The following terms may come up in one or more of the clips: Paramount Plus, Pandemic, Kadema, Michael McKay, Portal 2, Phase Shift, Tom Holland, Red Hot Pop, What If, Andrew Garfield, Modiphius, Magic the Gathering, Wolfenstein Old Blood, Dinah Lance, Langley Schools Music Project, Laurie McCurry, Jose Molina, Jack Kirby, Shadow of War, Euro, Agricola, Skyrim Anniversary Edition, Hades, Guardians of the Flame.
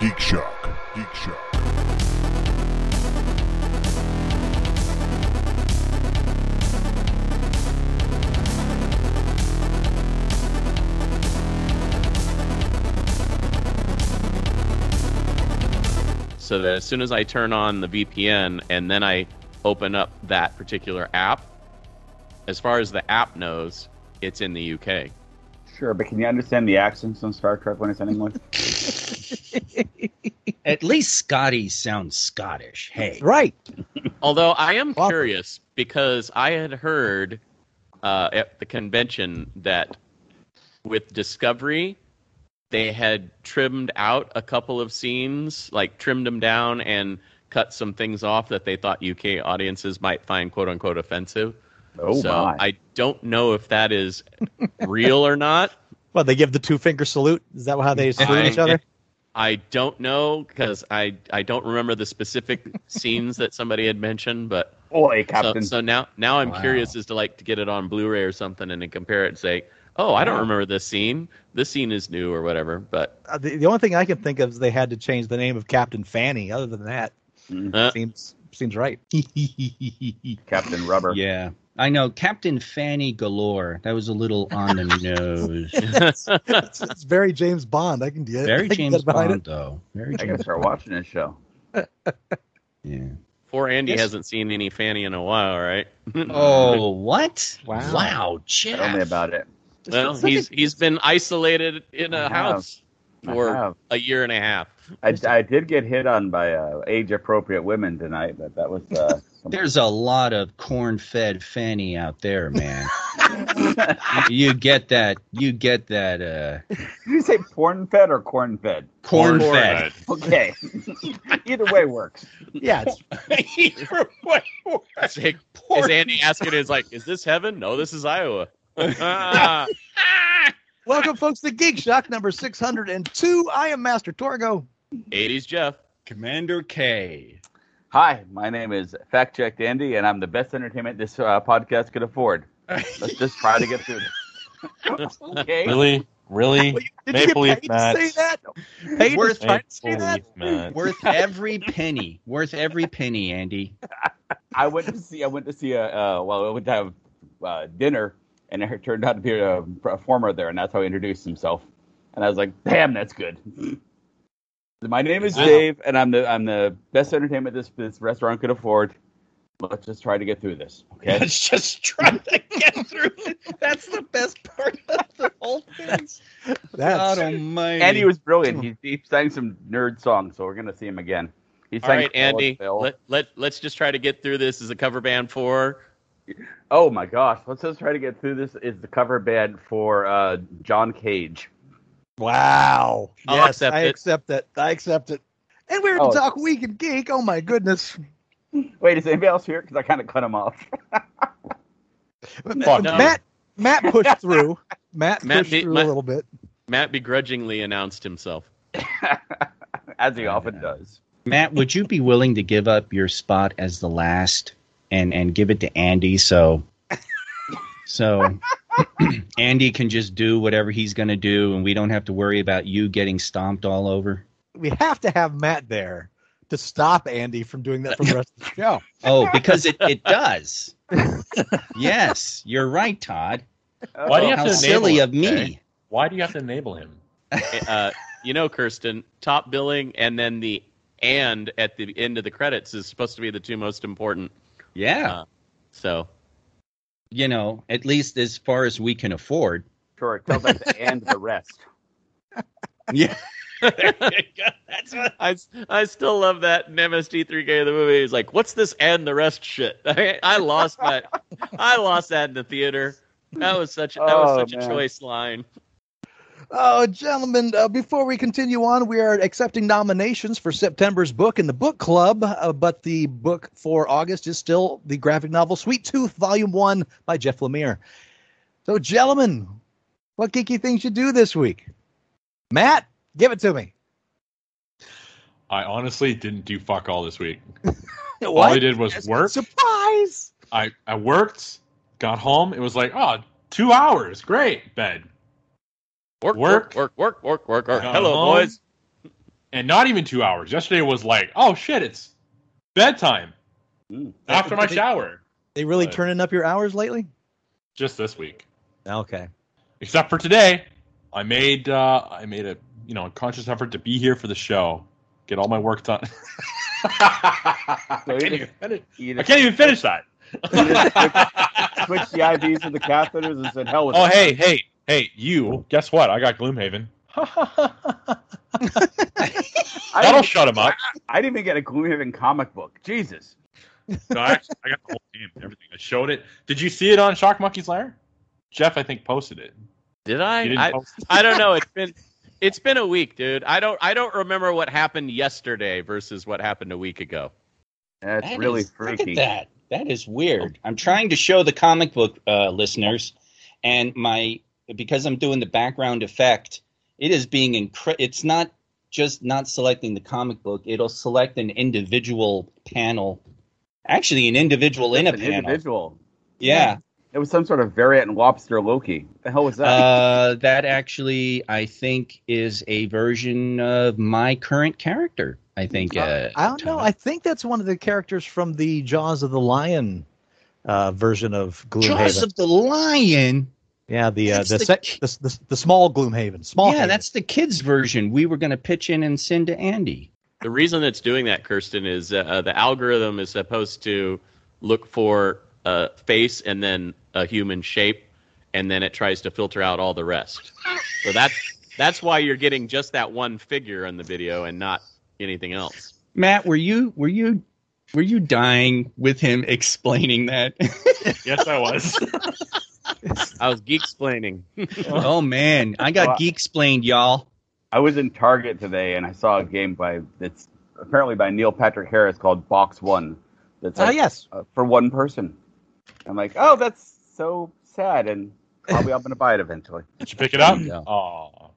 Geek Shock. So that as soon as I turn on the VPN and then I open up that particular app, as far as the app knows, it's in the UK. Sure, but can you understand the accents on Star Trek when it's in English? At least Scotty sounds Scottish. Hey, right. Although I am curious because I had heard at the convention that with Discovery, they had trimmed out a couple of scenes, like trimmed them down and cut some things off that they thought UK audiences might find "quote unquote" offensive. Oh, so my. I don't know if that is real or not. Well, they give the two-finger salute? Is that how they salute each other? I don't know, because I don't remember the specific scenes that somebody had mentioned. But Oy, Captain. So now I'm curious as to like to get it on Blu-ray or something and then compare it and say, oh, I don't remember this scene. This scene is new or whatever. But the only thing I can think of is they had to change the name of Captain Fanny. Other than that, seems right. Captain Rubber. Yeah. I know, Captain Fanny galore. That was a little on the nose. It's very James Bond. I can get it. Very James Bond, though. I gotta start watching this show. Yeah. Poor Andy hasn't seen any Fanny in a while, right? Oh, what? Wow, Jeff. Tell me about it. Well, he's been isolated in a house for a year and a half. I did get hit on by age-appropriate women tonight, but that was... There's a lot of corn-fed Fanny out there, man. You get that. Did you say porn-fed or corn-fed? Corn-fed. Okay. Either way works. Yeah. Either way works. As Andy asking, is this heaven? No, this is Iowa. Welcome, folks, to Geek Shock number 602. I am Master Torgo. 80s Jeff. Commander K. Hi, my name is Fact Checked Andy, and I'm the best entertainment this podcast could afford. Let's just try to get through this. Okay. Really? Wait, did Maple you get paid Leaf to say that? Paid worth to say that? Mats. Worth every penny. Andy. I went to have dinner, and it turned out to be a performer there, and that's how he introduced himself. And I was like, damn, that's good. My name is Dave, and I'm the best entertainment this restaurant could afford. Let's just try to get through this, okay? Let's just try to get through it. That's the best part of the whole thing. God almighty. Andy was brilliant. He sang some nerd songs, so we're going to see him again. He sang. All right, Andy, let's just try to get through this is a cover band for... Oh, my gosh. Let's just try to get through this is the cover band for John Cage. Wow. I accept it. And we're to talk Week in Geek. Oh, my goodness. Wait, is anybody else here? Because I kind of cut him off. Matt pushed through. Matt pushed through a little bit. Matt begrudgingly announced himself. As he often does. Matt, would you be willing to give up your spot as the last and give it to Andy so... Andy can just do whatever he's going to do, and we don't have to worry about you getting stomped all over. We have to have Matt there to stop Andy from doing that for the rest of the show. Oh, because it does. Yes, you're right, Todd. Why do you have to silly of me. Okay. Why do you have to enable him? Kirsten, top billing and then the and at the end of the credits is supposed to be the two most important. Yeah. So... You know, at least as far as we can afford. Sure, tell them to and the rest. Yeah. There you go. That's what I still love that in MST3K of the movie. He's like, what's this and the rest shit? I lost that in the theater. That was such a choice line. Oh, gentlemen, before we continue on, we are accepting nominations for September's book in the book club, but the book for August is still the graphic novel Sweet Tooth, Volume 1 by Jeff Lemire. So, gentlemen, what geeky things you do this week? Matt, give it to me. I honestly didn't do fuck all this week. All I did was work. Surprise! I worked, got home. It was like, 2 hours. Great. Bed. Work. Hello, boys. and not even 2 hours. Yesterday was like, oh shit, it's bedtime. Ooh. After my shower. They really turning up your hours lately? Just this week. Okay. Except for today, I made a a conscious effort to be here for the show, get all my work done. I can't even finish that. Switched the IVs and the catheters and said, "Hell with it." Oh, hey, you! Guess what? I got Gloomhaven. That'll shut him up. I didn't even get a Gloomhaven comic book. Jesus. No, I got the whole game, everything. I showed it. Did you see it on Shock Monkey's Lair? Jeff, I think, posted it. Did I? I don't know. It's been a week, dude. I don't remember what happened yesterday versus what happened a week ago. That's really freaky. Look at that. That is weird. I'm trying to show the comic book listeners, and because I'm doing the background effect, it is being it's not just not selecting the comic book. It'll select an individual panel, actually an individual in a panel. Individual. Yeah. It was some sort of variant lobster Loki. What the hell was that? That actually, I think, is a version of my current character. I think I don't know. I think that's one of the characters from the Jaws of the Lion version of Gloomhaven. Jaws of the Lion. Yeah, the small Gloomhaven. Small. Yeah, Haven. That's the kids' version. We were going to pitch in and send to Andy. The reason it's doing that, Kirsten, is the algorithm is supposed to look for a face and then a human shape, and then it tries to filter out all the rest. So that's why you're getting just that one figure in the video and not anything else. Matt, were you dying with him explaining that? Yes, I was. I was geek-splaining. Oh man, I got geek-splained, y'all. I was in Target today and I saw a game by Neil Patrick Harris called Box One. That's for one person. I'm like, oh, that's so sad, and probably I'm going to buy it eventually. Did you pick it up? No. Oh. All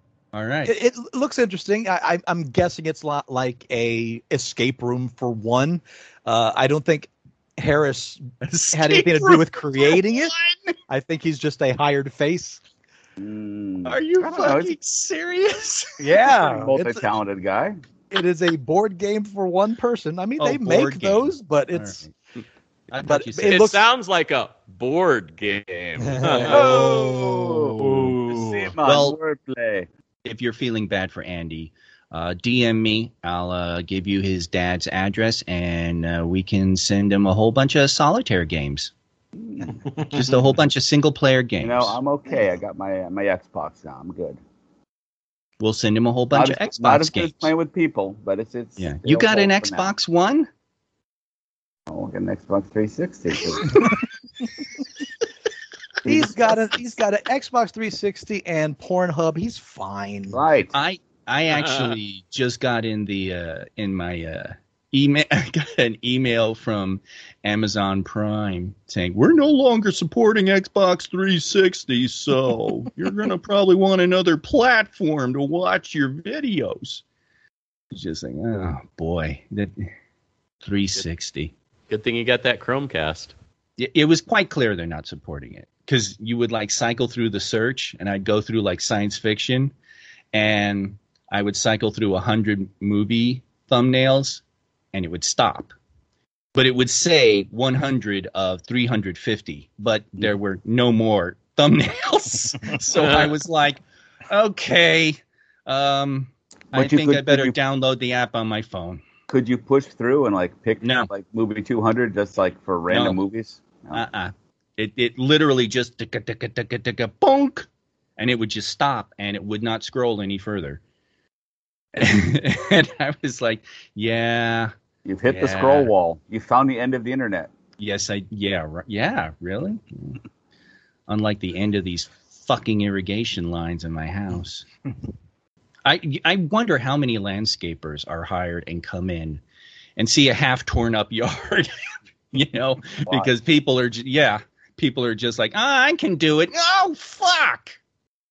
right. It looks interesting. I'm guessing it's like a escape room for one. I don't think Harris had anything to do with creating it. I think he's just a hired face. Mm. Are you fucking serious? Yeah. Multi-talented guy. It is a board game for one person. I mean, they make those, but it's... But it sounds like a board game. Oh, well, wordplay. If you're feeling bad for Andy, DM me. I'll give you his dad's address, and we can send him a whole bunch of solitaire games. Just a whole bunch of single-player games. No, I'm okay. I got my Xbox now. I'm good. We'll send him a whole bunch of Xbox games. Just playing with people, but it's. Yeah. You got an Xbox One? Oh, an Xbox 360. He's got an Xbox 360 and Pornhub. He's fine. Right. I actually just got in my email. I got an email from Amazon Prime saying we're no longer supporting Xbox 360, so you're gonna probably want another platform to watch your videos. It's just like, oh boy, that 360. Good thing you got that Chromecast. It was quite clear they're not supporting it, because you would cycle through the search, and I'd go through science fiction, and I would cycle through 100 movie thumbnails, and it would stop. But it would say 100 of 350, but there were no more thumbnails. So I was like, okay, I think I better download the app on my phone. Could you push through and pick movie 200 just for random movies? No. It literally just bonk, and it would just stop, and it would not scroll any further. And I was like, yeah, you've hit the scroll wall. You found the end of the internet. Yes, really. Unlike the end of these fucking irrigation lines in my house. I wonder how many landscapers are hired and come in and see a half torn up yard, because people are just like, I can do it. Oh, fuck.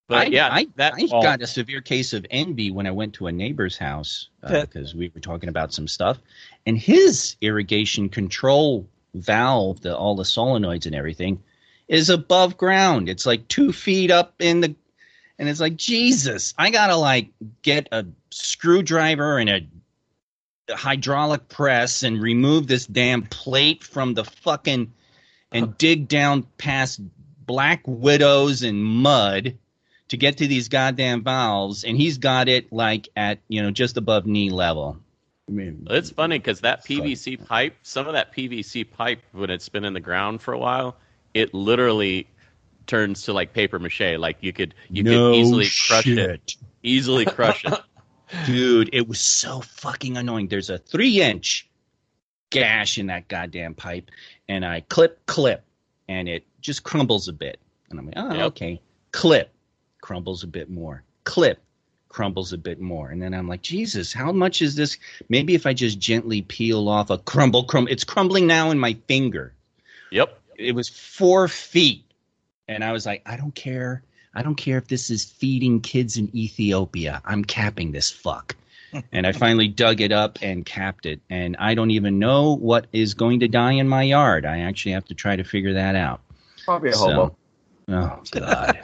But I got a severe case of envy when I went to a neighbor's house because we were talking about some stuff, and his irrigation control valve, all the solenoids and everything, is above ground. It's 2 feet up in the And it's like, Jesus, I got to like get a screwdriver and a hydraulic press and remove this damn plate from the fucking and dig down past black widows and mud to get to these goddamn valves. And he's got it like at, you know, just above knee level. I mean, it's funny because that PVC pipe, some of that PVC pipe, when it's been in the ground for a while, it literally turns to like paper mache. Like you could easily crush it. Easily crush it. Dude, it was so fucking annoying. There's a 3-inch gash in that goddamn pipe, and I clip, and it just crumbles a bit. And I'm like, oh, yep. Okay. Clip, crumbles a bit more. Clip, crumbles a bit more. And then I'm like, Jesus, how much is this? Maybe if I just gently peel off a crumble. It's crumbling now in my finger. Yep. It was 4 feet. And I was like, I don't care. I don't care if this is feeding kids in Ethiopia. I'm capping this fuck. And I finally dug it up and capped it. And I don't even know what is going to die in my yard. I actually have to try to figure that out. Probably a hobo. Oh, God.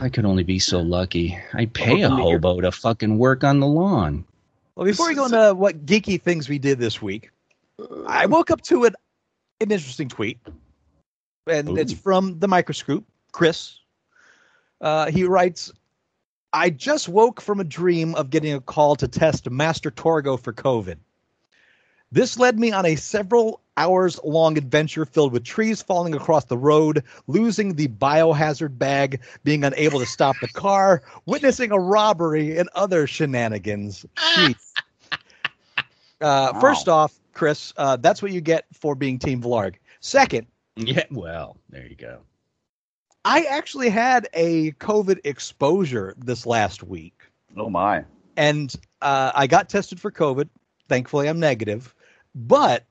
I could only be so lucky. I pay a hobo to fucking work on the lawn. Well, before we go into what geeky things we did this week, I woke up to an interesting tweet. And It's from the Microscoop, Chris. He writes, I just woke from a dream of getting a call to test Master Torgo for COVID. This led me on a several hours long adventure filled with trees falling across the road, losing the biohazard bag, being unable to stop the car, witnessing a robbery and other shenanigans. Wow. First off, Chris, that's what you get for being Team Vlarg. Second, yeah, well, there you go. I actually had a COVID exposure this last week. Oh, my. And I got tested for COVID. Thankfully, I'm negative. But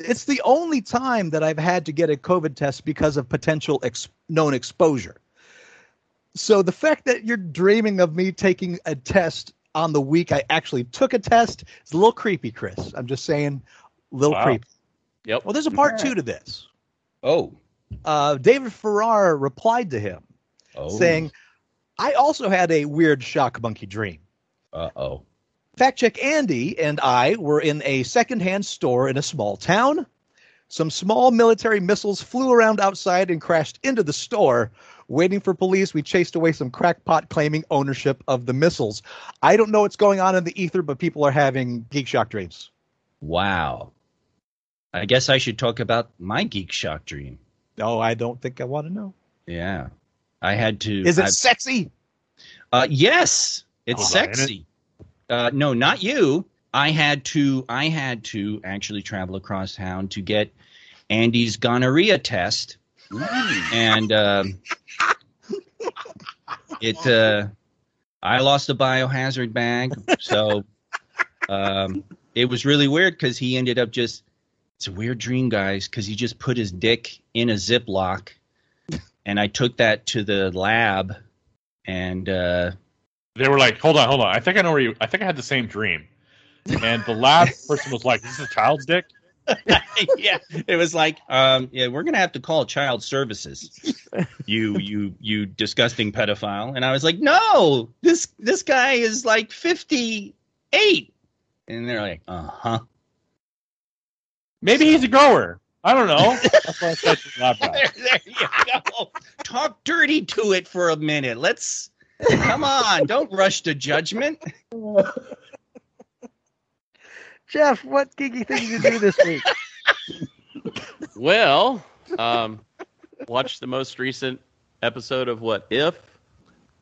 it's the only time that I've had to get a COVID test because of potential known exposure. So the fact that you're dreaming of me taking a test on the week I actually took a test is a little creepy, Chris. I'm just saying, a little creepy. Yep. Well, there's a part two to this. Oh. David Farrar replied to him saying, I also had a weird shock monkey dream. Uh-oh. Fact Check Andy and I were in a secondhand store in a small town. Some small military missiles flew around outside and crashed into the store. Waiting for police, we chased away some crackpot claiming ownership of the missiles. I don't know what's going on in the ether, but people are having geek shock dreams. Wow. I guess I should talk about my geek shock dream. Oh, I don't think I want to know. Yeah. I had to. Is it sexy? Yes, it's sexy. No, not you. I had to actually travel across town to get Andy's gonorrhea test. And I lost the biohazard bag. So it was really weird because he ended up just. It's a weird dream, guys, because he just put his dick in a Ziploc, and I took that to the lab, and they were like, "Hold on, I think I know where you. I think I had the same dream." And the lab person was like, "This is a child's dick." Yeah, it was like, "Yeah, we're gonna have to call child services, you disgusting pedophile." And I was like, "No, this guy is like 58," and they're like, "Uh huh." Maybe he's a grower. I don't know. There you go. Talk dirty to it for a minute. Let's come on. Don't rush to judgment. Jeff, what geeky thing did you do this week? Well, watched the most recent episode of What If.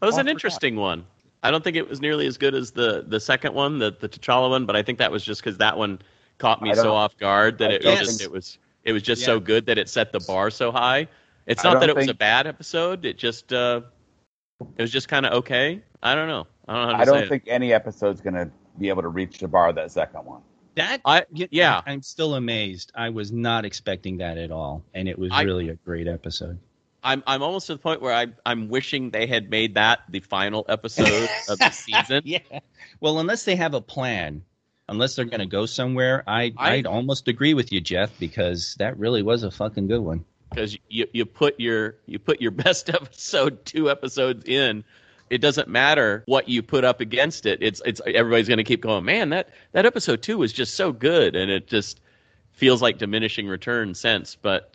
That was an interesting one. I don't think it was nearly as good as the second one, the T'Challa one, but I think that was just because that one caught me so off guard that it was just so good that it set the bar so high. It's not that it was a bad episode. It just it was just kind of okay. I don't know. I don't think any episode's going to be able to reach the bar of that second one. I'm still amazed. I was not expecting that at all, and it was really a great episode. I'm almost to the point where I'm wishing they had made that the final episode of the season. Yeah. Well, unless they have a plan. Unless they're going to go somewhere, I'd almost agree with you, Jeff, because that really was a fucking good one. because you put your best episode 2 episodes in. It doesn't matter what you put up against it. It's everybody's going to keep going, man, that episode 2 was just so good, and it just feels like diminishing return since. But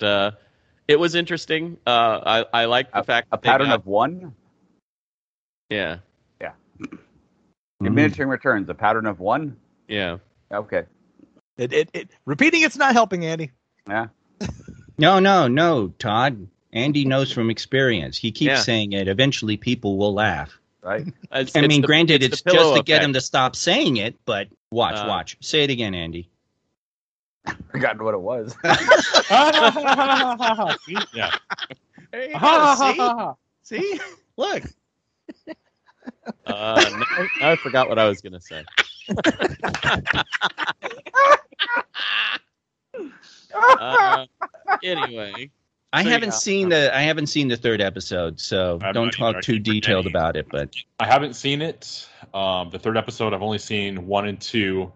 it was interesting. I like the fact that a pattern of one. Yeah. Yeah. Diminishing returns, a pattern of one. Yeah. Okay. It repeating it's not helping, Andy. Yeah. No, Todd. Andy knows from experience. He keeps saying it. Eventually, people will laugh. Right. Granted, it's just to get him to stop saying it, but watch. Say it again, Andy. I forgot what it was. Yeah. There you go. See? Look. No, I forgot what I was going to say. Anyway. I haven't seen the 3rd episode, so don't talk too detailed about it. But I haven't seen it. The 3rd episode, I've only seen 1 and 2.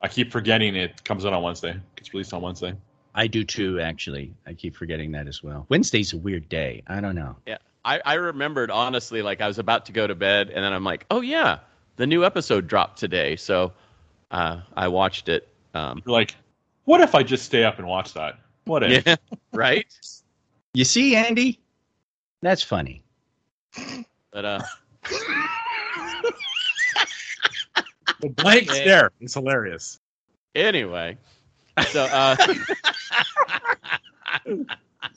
I keep forgetting it comes out on Wednesday. It's released on Wednesday. I do too, actually. I keep forgetting that as well. Wednesday's a weird day. I don't know. Yeah, I remembered honestly, like I was about to go to bed, and then I'm like, oh yeah, the new episode dropped today, so I watched it. You're like, what if I just stay up and watch that? What if? Yeah, right. You see, Andy? That's funny. But the blank stare is hilarious. Anyway. So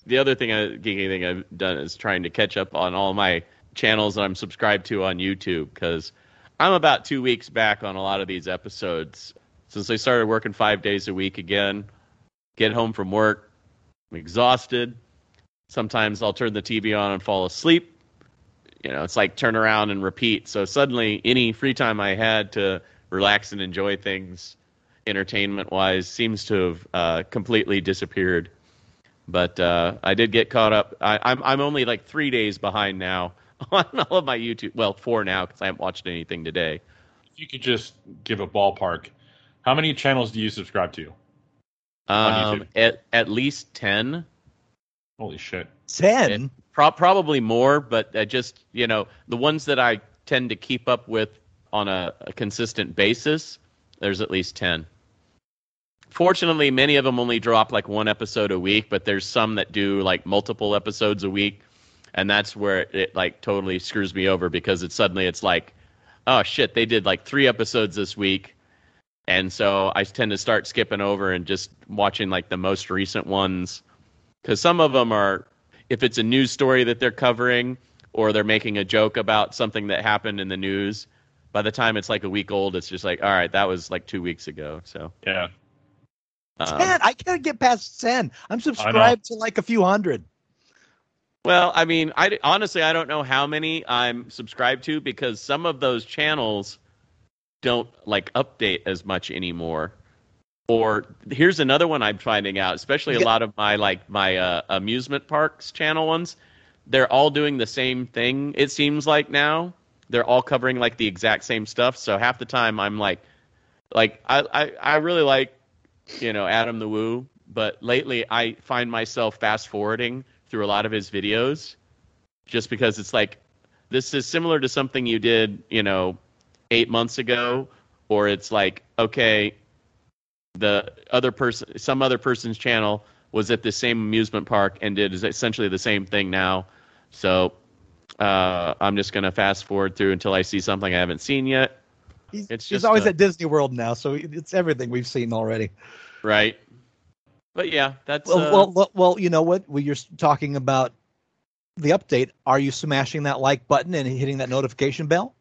the other geeky thing I've done is trying to catch up on all my channels that I'm subscribed to on YouTube, because I'm about 2 weeks back on a lot of these episodes. Since I started working 5 days a week again, get home from work, I'm exhausted. Sometimes I'll turn the TV on and fall asleep. You know, it's like turn around and repeat. So suddenly any free time I had to relax and enjoy things entertainment-wise seems to have completely disappeared. But I did get caught up. I'm only like 3 days behind now on all of my YouTube. Well, 4 now because I haven't watched anything today. If you could just give a ballpark, how many channels do you subscribe to? At least 10. Holy shit. 10? Probably more, but just, you know, the ones that I tend to keep up with on a consistent basis, there's at least 10. Fortunately, many of them only drop like 1 episode a week, but there's some that do like multiple episodes a week, and that's where it like totally screws me over, because it's like, oh shit, they did like 3 episodes this week, and so I tend to start skipping over and just watching like the most recent ones. Because some of them are, if it's a news story that they're covering or they're making a joke about something that happened in the news, by the time it's like a week old, it's just like, all right, that was like 2 weeks ago. So yeah. 10? I can't get past 10. I'm subscribed to like a few hundred. Well, I mean, honestly, I don't know how many I'm subscribed to, because some of those channels don't like update as much anymore. Or here's another one I'm finding out, especially a lot of my amusement parks channel ones. They're all doing the same thing, it seems like now. They're all covering like the exact same stuff. So half the time I'm like I really like, you know, Adam the Woo, but lately I find myself fast forwarding through a lot of his videos, just because it's like, this is similar to something you did, you know, 8 months ago, or it's like, okay, the other person, some other person's channel was at the same amusement park and did essentially the same thing now. So I'm just going to fast forward through until I see something I haven't seen yet. He's always at Disney World now, so it's everything we've seen already. Right. But yeah, that's... Well, you know what? When you're talking about the update, are you smashing that like button and hitting that notification bell?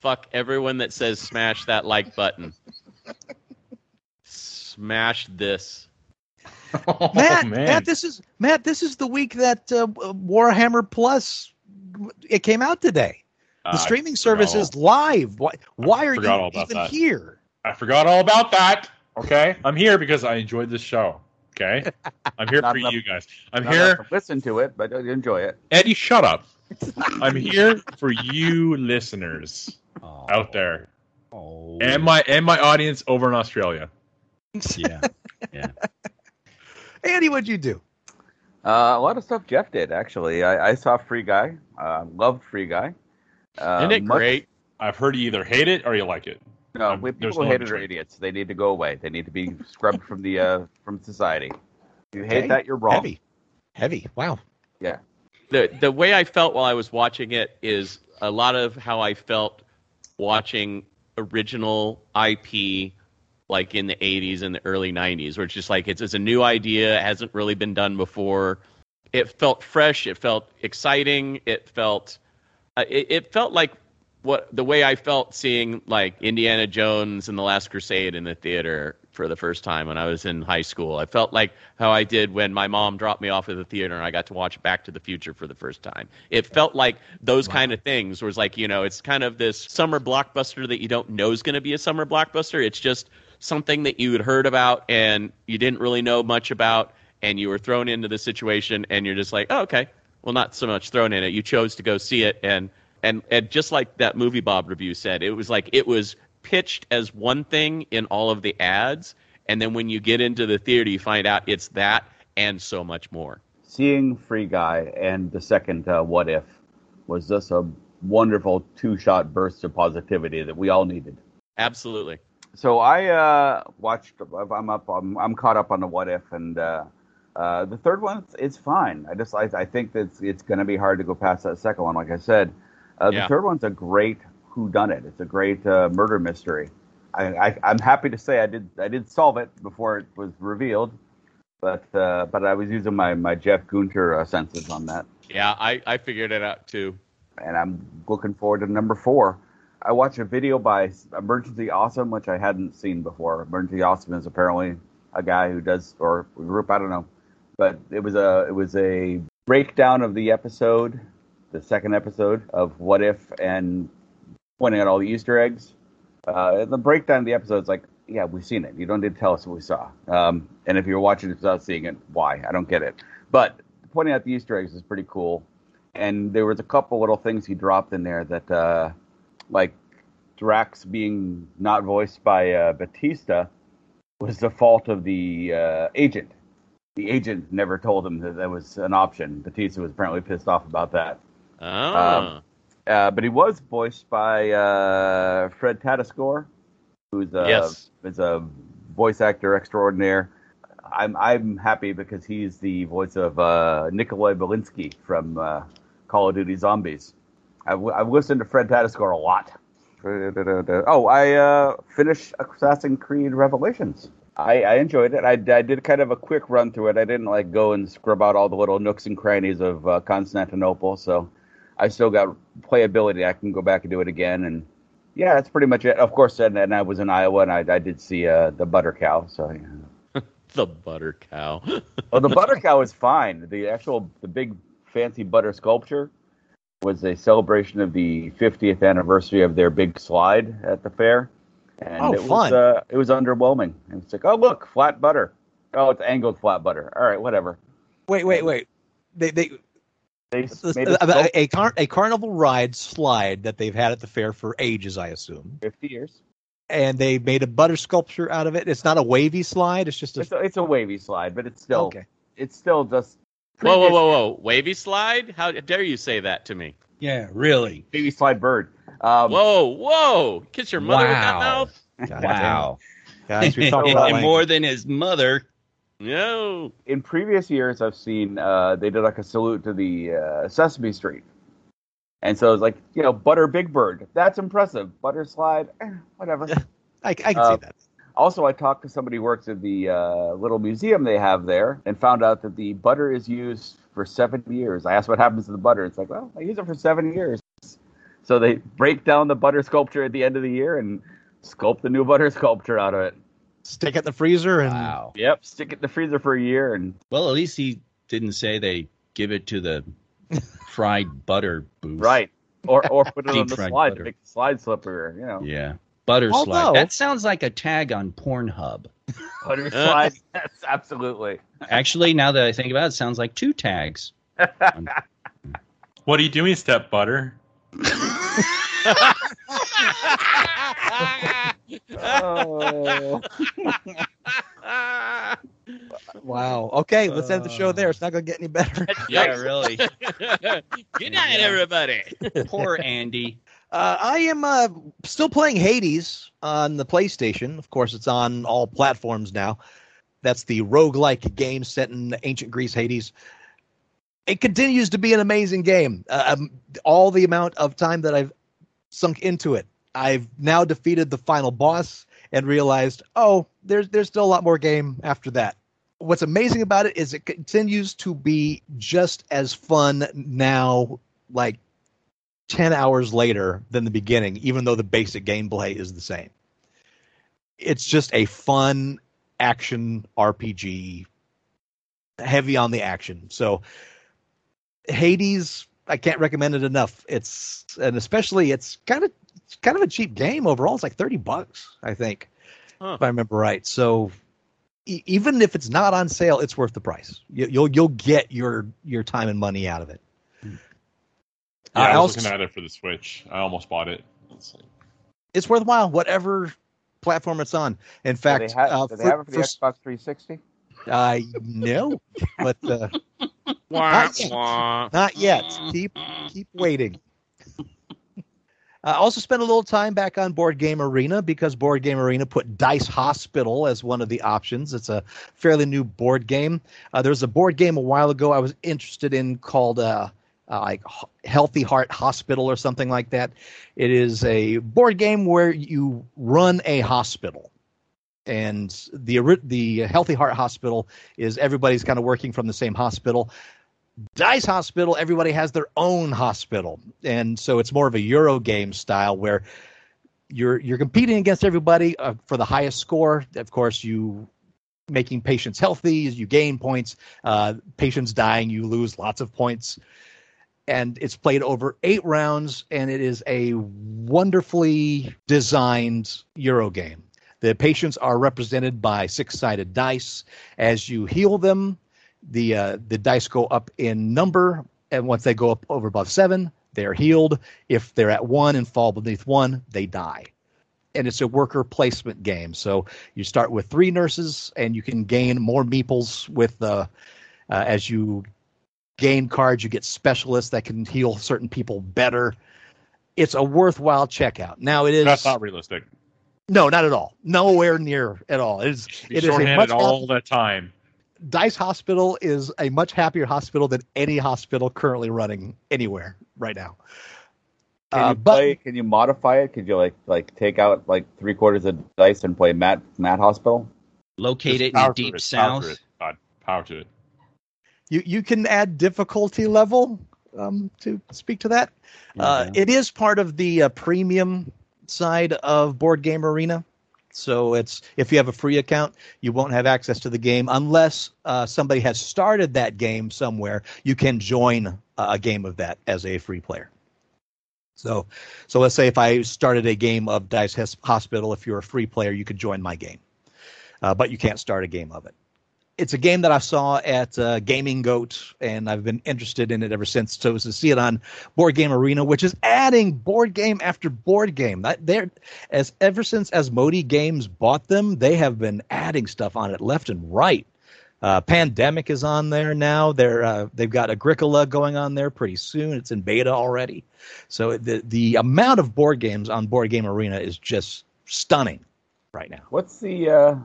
Fuck everyone that says smash that like button. Smash this. Oh, Matt, this is the week that Warhammer Plus, it came out today. The streaming service is live. Why are you even here? I forgot all about that. Okay. I'm here because I enjoyed this show. Okay. I'm here for you guys. I'm here to listen to it, but enjoy it. Eddie, shut up. I'm here for you listeners out there. Oh. And my audience over in Australia. Yeah. Andy, what'd you do? A lot of stuff Jeff did, actually. I saw Free Guy. Loved Free Guy. Isn't it great? I've heard you either hate it or you like it. No, people who hate it are idiots. They need to go away. They need to be scrubbed from the from society. If you hate that, you're wrong. Heavy. Wow. Yeah. The way I felt while I was watching it is a lot of how I felt watching original IP, like in the 80s and the early 90s, where it's just like it's a new idea, it hasn't really been done before. It felt fresh, it felt exciting, it felt like the way I felt seeing like Indiana Jones and the Last Crusade in the theater for the first time when I was in high school. I felt like how I did when my mom dropped me off at the theater and I got to watch Back to the Future for the first time. It felt like those kind of things was like, you know, it's kind of this summer blockbuster that you don't know is going to be a summer blockbuster. It's just something that you had heard about and you didn't really know much about, and you were thrown into the situation and you're just like, oh, okay. Well, not so much thrown in it. You chose to go see it. And just like that movie Bob review said, it was like it was pitched as one thing in all of the ads. And then when you get into the theater, you find out it's that and so much more. Seeing Free Guy and the second What If was just a wonderful two-shot burst of positivity that we all needed. Absolutely. So I watched. I'm caught up on the What If, and the third one is fine. I think that it's going to be hard to go past that second one. Like I said, the third one's a great whodunit. It's a great murder mystery. I'm happy to say I did solve it before it was revealed, but I was using my Jeff Gunter senses on that. Yeah, I figured it out too. And I'm looking forward to number 4. I watched a video by Emergency Awesome, which I hadn't seen before. Emergency Awesome is apparently a guy who does, or a group, I don't know. But it was a breakdown of the episode, the second episode of What If, and pointing out all the Easter eggs. The breakdown of the episode is like, yeah, we've seen it. You don't need to tell us what we saw. And if you're watching it without seeing it, why? I don't get it. But pointing out the Easter eggs is pretty cool. And there was a couple little things he dropped in there that... like Drax being not voiced by Batista was the fault of the agent. The agent never told him that was an option. Batista was apparently pissed off about that. Oh. But he was voiced by Fred Tatasciore, who's is a voice actor extraordinaire. I'm happy because he's the voice of Nikolai Belinsky from Call of Duty Zombies. I've listened to Fred Tatasciore a lot. Oh, I finished Assassin's Creed Revelations. I enjoyed it. I did kind of a quick run through it. I didn't like go and scrub out all the little nooks and crannies of Constantinople, so I still got playability. I can go back and do it again, and yeah, that's pretty much it. Of course, and I was in Iowa, and I did see the butter cow, so yeah. The butter cow. Oh, the butter cow is fine. The big fancy butter sculpture was a celebration of the 50th anniversary of their big slide at the fair. And it was underwhelming. And it's like, oh, look, flat butter. Oh, it's angled flat butter. All right, whatever. Wait. They made a carnival ride slide that they've had at the fair for ages, I assume. 50 years. And they made a butter sculpture out of it. It's not a wavy slide. It's just it's a wavy slide, but it's still okay. It's still just... Whoa. Wavy slide? How dare you say that to me? Yeah, really. Wavy slide bird. Whoa. Kiss your mother with that mouth. Wow. Guys, we talked about more than his mother. No. In previous years, I've seen they did like a salute to the Sesame Street. And so it's like, you know, butter big bird. That's impressive. Butter slide, whatever. I can see that. Also, I talked to somebody who works at the little museum they have there and found out that the butter is used for 7 years. I asked what happens to the butter. It's like, well, I use it for 7 years. So they break down the butter sculpture at the end of the year and sculpt the new butter sculpture out of it. Stick it in the freezer. Yep, stick it in the freezer for a year. Well, at least he didn't say they give it to the fried butter booth. Right, or put it on the slide to make the slide slipperier, you know. Yeah. Butter slide. That sounds like a tag on Pornhub. Butter slide. Yes, absolutely. Actually, now that I think about it, it sounds like 2 tags. What are you doing, Step Butter? Oh. Wow. Okay, let's end the show there. It's not going to get any better. Yeah, really. Good night, everybody. Poor Andy. I am still playing Hades on the PlayStation. Of course, it's on all platforms now. That's the roguelike game set in ancient Greece, Hades. It continues to be an amazing game. All the amount of time that I've sunk into it. I've now defeated the final boss and realized, oh, there's still a lot more game after that. What's amazing about it is it continues to be just as fun now, like 10 hours later than the beginning, even though the basic gameplay is the same. It's just a fun action RPG, heavy on the action. So Hades, I can't recommend it enough. It's kind of a cheap game overall. It's like $30, I think, if I remember right. So even if it's not on sale, it's worth the price. You'll get your time and money out of it. Yeah, I was looking at it for the Switch. I almost bought it. It's worthwhile, whatever platform it's on. In fact, do they have it for the Xbox 360? No, but not yet. Keep waiting. I also spent a little time back on Board Game Arena because Board Game Arena put Dice Hospital as one of the options. It's a fairly new board game. There was a board game a while ago I was interested in called like Healthy Heart Hospital or something like that. It is a board game where you run a hospital. And the Healthy Heart Hospital is everybody's kind of working from the same hospital. Dice Hospital, everybody has their own hospital. And so it's more of a Euro game style where you're competing against everybody for the highest score. Of course, you making patients healthy, you gain points. Patients dying, you lose lots of points. And it's played over 8 rounds, and it is a wonderfully designed Euro game. The patients are represented by 6-sided dice. As you heal them, the dice go up in number, and once they go up over above 7, they're healed. If they're at 1 and fall beneath 1, they die. And it's a worker placement game. So you start with 3 nurses, and you can gain more meeples with as you gain cards. You get specialists that can heal certain people better. It's a worthwhile checkout. Now it is. That's not realistic. No, not at all. Nowhere near at all. It is a much all the time. Dice Hospital is a much happier hospital than any hospital currently running anywhere right now. Can you modify it? Could you like take out like 3/4 of dice and play Matt Hospital? Locate it in deep south. Power to it. You can add difficulty level to speak to that. Yeah. It is part of the premium side of Board Game Arena. So it's if you have a free account, you won't have access to the game unless somebody has started that game somewhere. You can join a game of that as a free player. So let's say if I started a game of Dice Hospital, if you're a free player, you could join my game. But you can't start a game of it. It's a game that I saw at Gaming Goat, and I've been interested in it ever since. So it was to see it on Board Game Arena, which is adding board game after board game. Ever since Asmodee Games bought them, they have been adding stuff on it left and right. Pandemic is on there now. They've got Agricola going on there pretty soon. It's in beta already. So the amount of board games on Board Game Arena is just stunning right now. What's the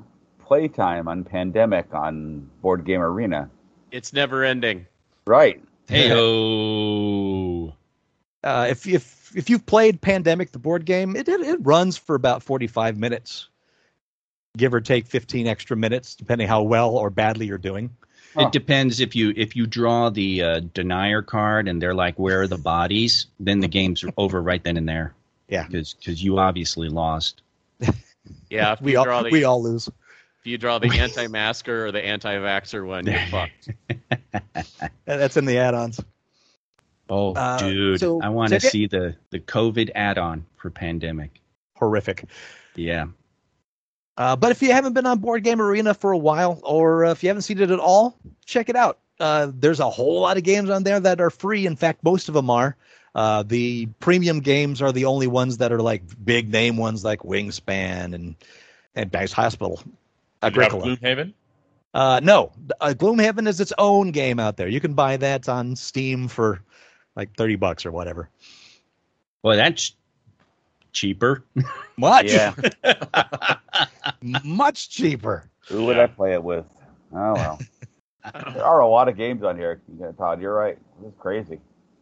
playtime on Pandemic on Board Game Arena? It's never ending. Right. Hey-oh. If you've played Pandemic, the board game, it runs for about 45 minutes, give or take 15 extra minutes, depending how well or badly you're doing. It depends if you draw the denier card and they're like, where are the bodies? Then the game's over right then and there. Yeah. Because you obviously lost. Yeah. We all lose. If you draw the anti-masker or the anti-vaxxer one, you're fucked. That's in the add-ons. Oh, dude. I want to see the COVID add-on for Pandemic. Horrific. Yeah. But if you haven't been on Board Game Arena for a while, or if you haven't seen it at all, check it out. There's a whole lot of games on there that are free. In fact, most of them are. The premium games are the only ones that are like big name ones like Wingspan and Dice Hospital. Did you have Gloomhaven? No, Gloomhaven is its own game out there. You can buy that on Steam for like $30 or whatever. Well, that's cheaper. Much. Yeah. Much cheaper. Who would I play it with? Oh, well. There are a lot of games on here, Todd. You're right. It's crazy.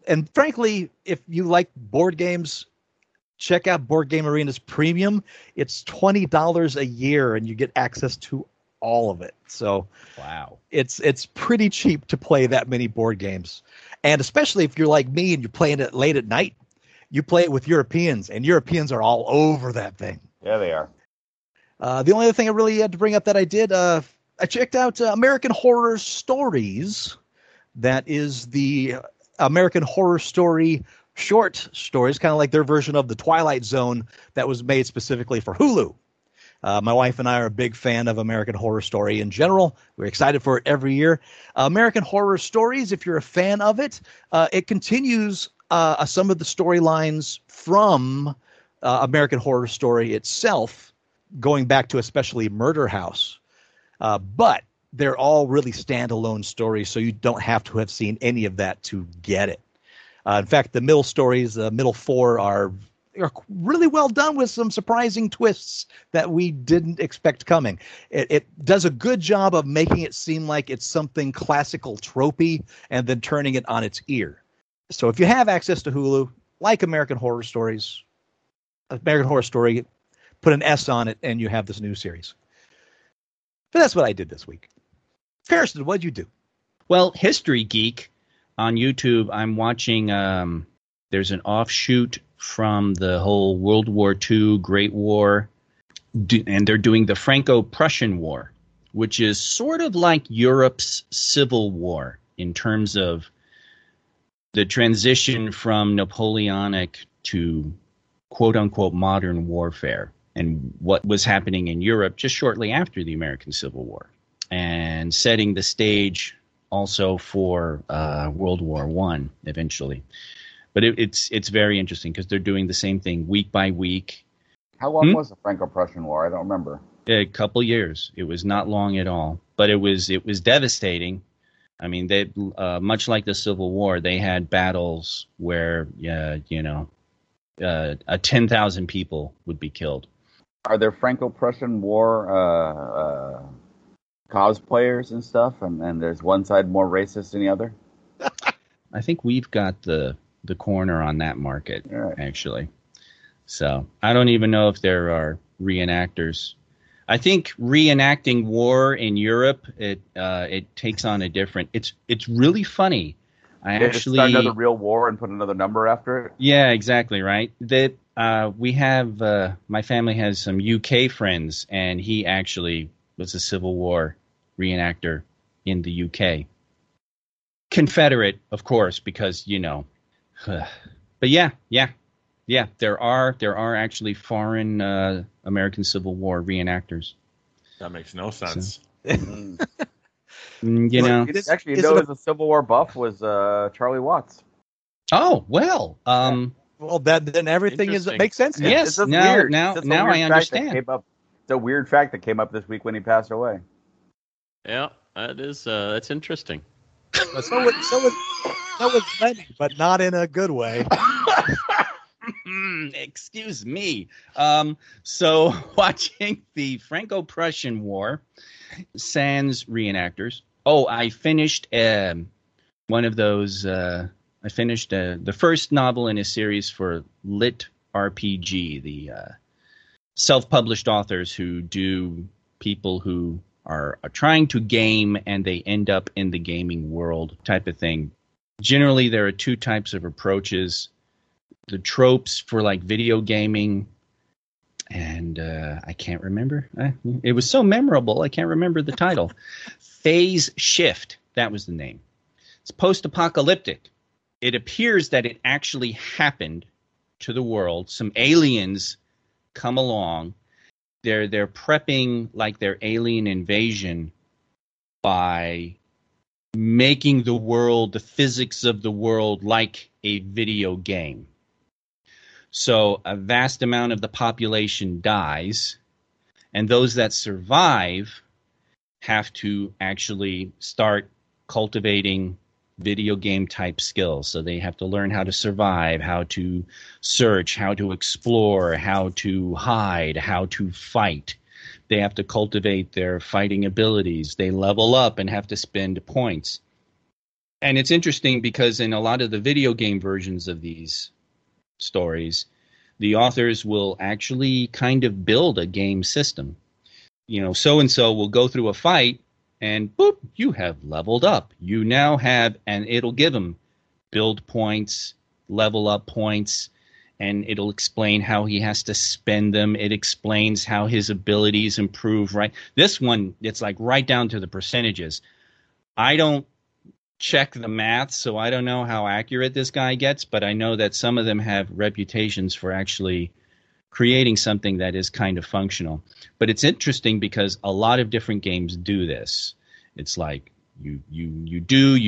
And frankly, if you like board games, check out Board Game Arena's Premium. It's $20 a year, and you get access to all of it. So wow, it's pretty cheap to play that many board games. And especially if you're like me and you're playing it late at night, you play it with Europeans, and Europeans are all over that thing. Yeah, they are. The only other thing I really had to bring up that I did, I checked out American Horror Stories. That is the American Horror Story short stories, kind of like their version of The Twilight Zone that was made specifically for Hulu. My wife and I are a big fan of American Horror Story in general. We're excited for it every year. American Horror Stories, if you're a fan of it, it continues some of the storylines from American Horror Story itself, going back to especially Murder House. But they're all really standalone stories, so you don't have to have seen any of that to get it. In fact, the middle stories, the middle four are really well done with some surprising twists that we didn't expect coming. It does a good job of making it seem like it's something classical tropey and then turning it on its ear. So if you have access to Hulu, like American Horror Stories, American Horror Story, put an S on it and you have this new series. But that's what I did this week. Kirsten, what'd you do? Well, History Geek on YouTube, I'm watching, there's an offshoot from the whole World War II, Great War, and they're doing the Franco-Prussian War, which is sort of like Europe's Civil War in terms of the transition from Napoleonic to quote-unquote modern warfare and what was happening in Europe just shortly after the American Civil War, and setting the stage also for World War I eventually. But it's very interesting because they're doing the same thing week by week. How long was the Franco-Prussian War? I don't remember. A couple years. It was not long at all, but it was devastating. I mean, they much like the Civil War, they had battles where a 10,000 people would be killed. Are there Franco-Prussian War cosplayers and stuff, and there's one side more racist than the other? I think we've got the corner on that market, actually. So I don't even know if there are reenactors. I think reenacting war in Europe, it takes on a different. It's really funny. Start another real war and put another number after it. Yeah, exactly right. That we have my family has some UK friends, and he actually was a Civil War reenactor in the UK. Confederate, of course, because But yeah. There are actually foreign American Civil War reenactors. That makes no sense. So. The Civil War buff was Charlie Watts. Oh well. Well, then everything makes sense. Now. Yes. Now I understand. It's a weird fact that came up this week when he passed away. Yeah, that is. That's interesting. So was Lenny, but not in a good way. Excuse me. So watching the Franco-Prussian War, sans reenactors. Oh, I finished one of those. I finished the first novel in a series for Lit RPG, the self-published authors who do people who are trying to game and they end up in the gaming world type of thing. Generally, there are two types of approaches. The tropes for like video gaming, and I can't remember. It was so memorable, I can't remember the title. Phase Shift, that was the name. It's post-apocalyptic. It appears that it actually happened to the world. Some aliens come along. They're prepping like their alien invasion by making the world, the physics of the world, like a video game. So a vast amount of the population dies, and those that survive have to actually start cultivating video game type skills. So they have to learn how to survive, how to search, how to explore, how to hide, how to fight. They have to cultivate their fighting abilities. They level up and have to spend points. And it's interesting because in a lot of the video game versions of these stories, the authors will actually kind of build a game system. You know, so-and-so will go through a fight and boop, you have leveled up. You now have, and it'll give them build points, level up points, and it'll explain how he has to spend them. It explains how his abilities improve, right? This one, it's like right down to the percentages. I don't check the math, so I don't know how accurate this guy gets, but I know that some of them have reputations for actually creating something that is kind of functional. But it's interesting because a lot of different games do this. It's like you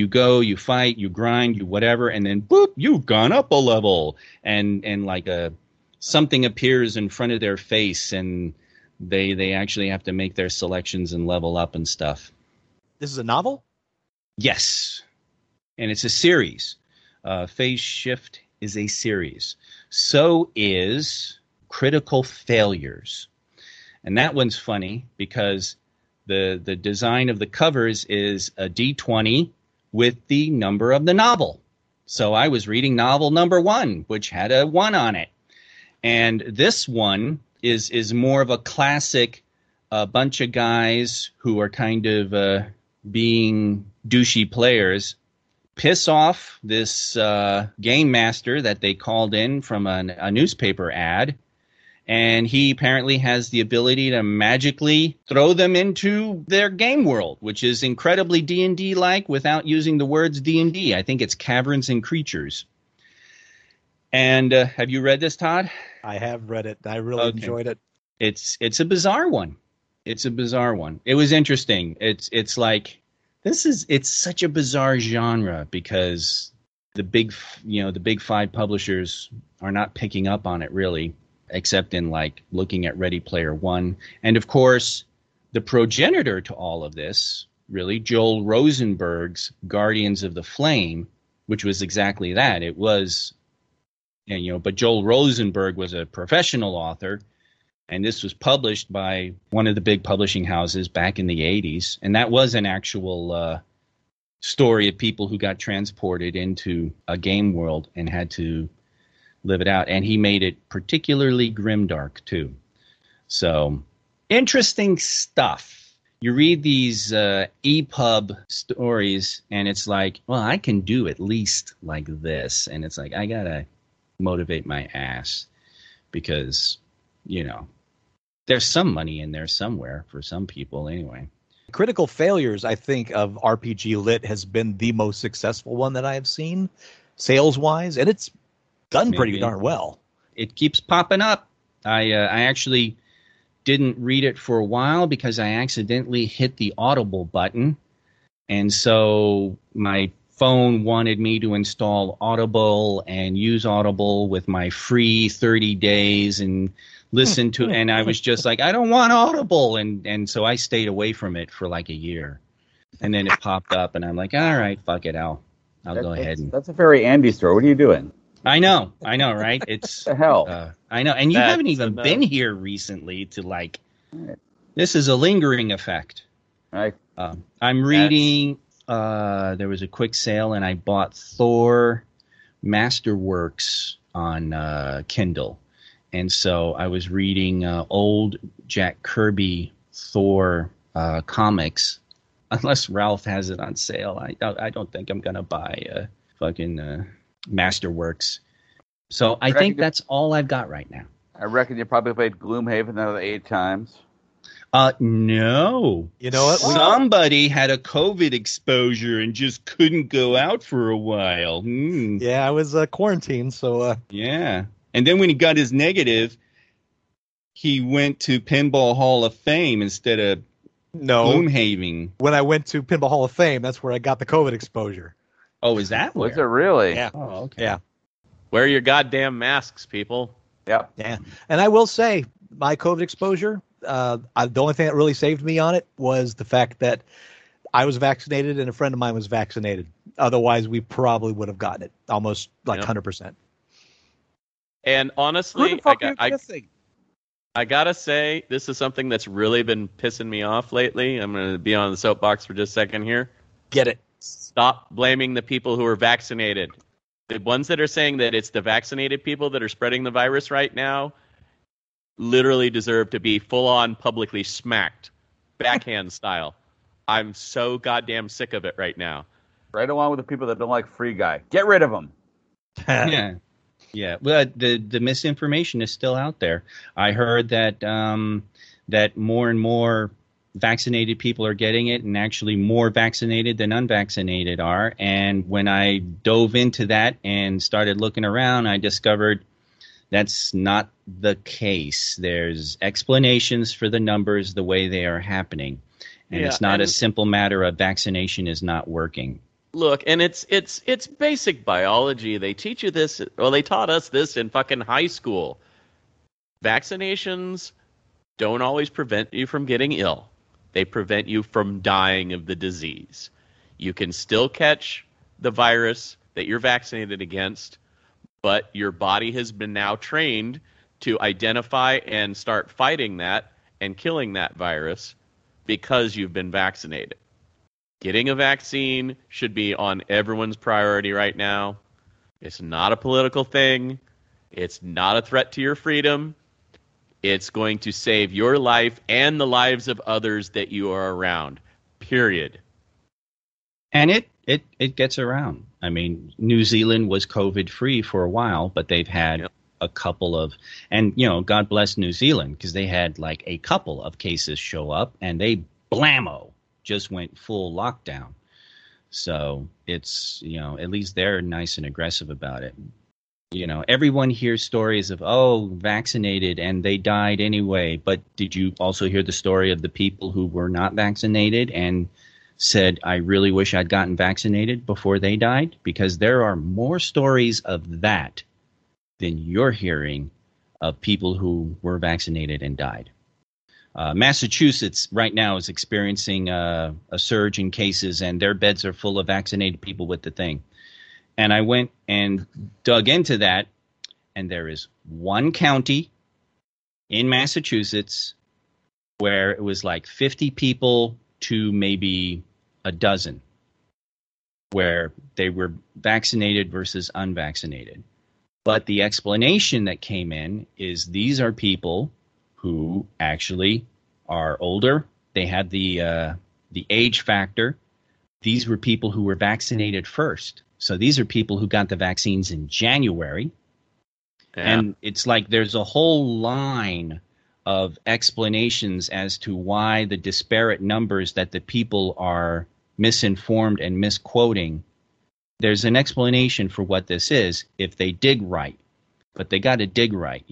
go, you fight, you grind, you whatever, and then boop, you've gone up a level, and like a something appears in front of their face, and they actually have to make their selections and level up and stuff. This is a novel? Yes, and it's a series. Phase Shift is a series. So is Critical Failures. And that one's funny because the design of the covers is a D20 with the number of the novel. So I was reading novel number 1, which had a 1 on it. And this one is more of a classic, a bunch of guys who are kind of being douchey players piss off this game master that they called in from a newspaper ad. And he apparently has the ability to magically throw them into their game world, which is incredibly D&D-like without using the words D&D. I think it's Caverns and Creatures. And have you read this, Todd? I have read it. I really enjoyed it. It's a bizarre one. It's a bizarre one. It was interesting. It's like it's such a bizarre genre because the big five publishers are not picking up on it really, except in like looking at Ready Player One. And of course, the progenitor to all of this, really, Joel Rosenberg's Guardians of the Flame, which was exactly that. It was, but Joel Rosenberg was a professional author, and this was published by one of the big publishing houses back in the 80s. And that was an actual story of people who got transported into a game world and had to live it out. And he made it particularly grimdark, too. So, interesting stuff. You read these EPUB stories, and it's like, well, I can do at least like this. And it's like, I got to motivate my ass because, there's some money in there somewhere for some people anyway. Critical Failures, I think, of RPG Lit has been the most successful one that I have seen sales-wise, and it's done pretty darn well. It keeps popping up. I actually didn't read it for a while because I accidentally hit the Audible button. And so my phone wanted me to install Audible and use Audible with my free 30 days and listen to, and I was just like, I don't want Audible. And so I stayed away from it for like a year. And then it popped up and I'm like, all right, fuck it. I'll go ahead. That's a very Andy story. What are you doing? I know, right? It's the hell. I know, and you haven't even been here recently to like. Right. This is a lingering effect. Right. I'm reading. There was a quick sale, and I bought Thor Masterworks on Kindle, and so I was reading old Jack Kirby Thor comics. Unless Ralph has it on sale, I don't think I'm gonna buy a fucking. Masterworks. So I think that's all I've got right now. I reckon you probably played Gloomhaven another 8 times. No. You know what? Somebody had a COVID exposure and just couldn't go out for a while. Yeah, I was quarantined, so... Yeah. And then when he got his negative, he went to Pinball Hall of Fame instead of Gloomhaven. When I went to Pinball Hall of Fame, that's where I got the COVID exposure. Oh, is that where? Was it really? Yeah. Oh, okay. Yeah. Wear your goddamn masks, people. Yeah. Yeah. And I will say, my COVID exposure, The only thing that really saved me on it was the fact that I was vaccinated and a friend of mine was vaccinated. Otherwise, we probably would have gotten it almost like 100%. And honestly, I gotta say, this is something that's really been pissing me off lately. I'm going to be on the soapbox for just a second here. Get it. Stop blaming the people who are vaccinated. The ones that are saying that it's the vaccinated people that are spreading the virus right now literally deserve to be full-on publicly smacked, backhand style. I'm so goddamn sick of it right now. Right along with the people that don't like Free Guy. Get rid of them. Yeah. Yeah, well, the misinformation is still out there. I heard that that more and more vaccinated people are getting it, and actually more vaccinated than unvaccinated are. And when I dove into that and started looking around, I discovered that's not the case. There's explanations for the numbers the way they are happening. And it's not a simple matter of vaccination is not working. Look, and it's basic biology. They teach you this, or they taught us this in fucking high school. Vaccinations don't always prevent you from getting ill. They prevent you from dying of the disease. You can still catch the virus that you're vaccinated against, but your body has been now trained to identify and start fighting that and killing that virus because you've been vaccinated. Getting a vaccine should be on everyone's priority right now. It's not a political thing. It's not a threat to your freedom. It's going to save your life and the lives of others that you are around, period. And it gets around. I mean, New Zealand was COVID-free for a while, but they've had a couple of, and, you know, God bless New Zealand, because they had like a couple of cases show up, and they blammo. Just went full lockdown. So it's, you know, at least they're nice and aggressive about it. You know, everyone hears stories of, oh, vaccinated and they died anyway. But did you also hear the story of the people who were not vaccinated and said, I really wish I'd gotten vaccinated before they died? Because there are more stories of that than you're hearing of people who were vaccinated and died. Massachusetts right now is experiencing a surge in cases, and their beds are full of vaccinated people with the thing. And I went and dug into that, and there is one county in Massachusetts where it was like 50 people to maybe a dozen where they were vaccinated versus unvaccinated. But the explanation that came in is these are people who actually are older. They had the age factor. These were people who were vaccinated first. So these are people who got the vaccines in January. Yeah. And it's like there's a whole line of explanations as to why the disparate numbers that the people are misinformed and misquoting. There's an explanation for what this is if they dig right. But they got to dig right.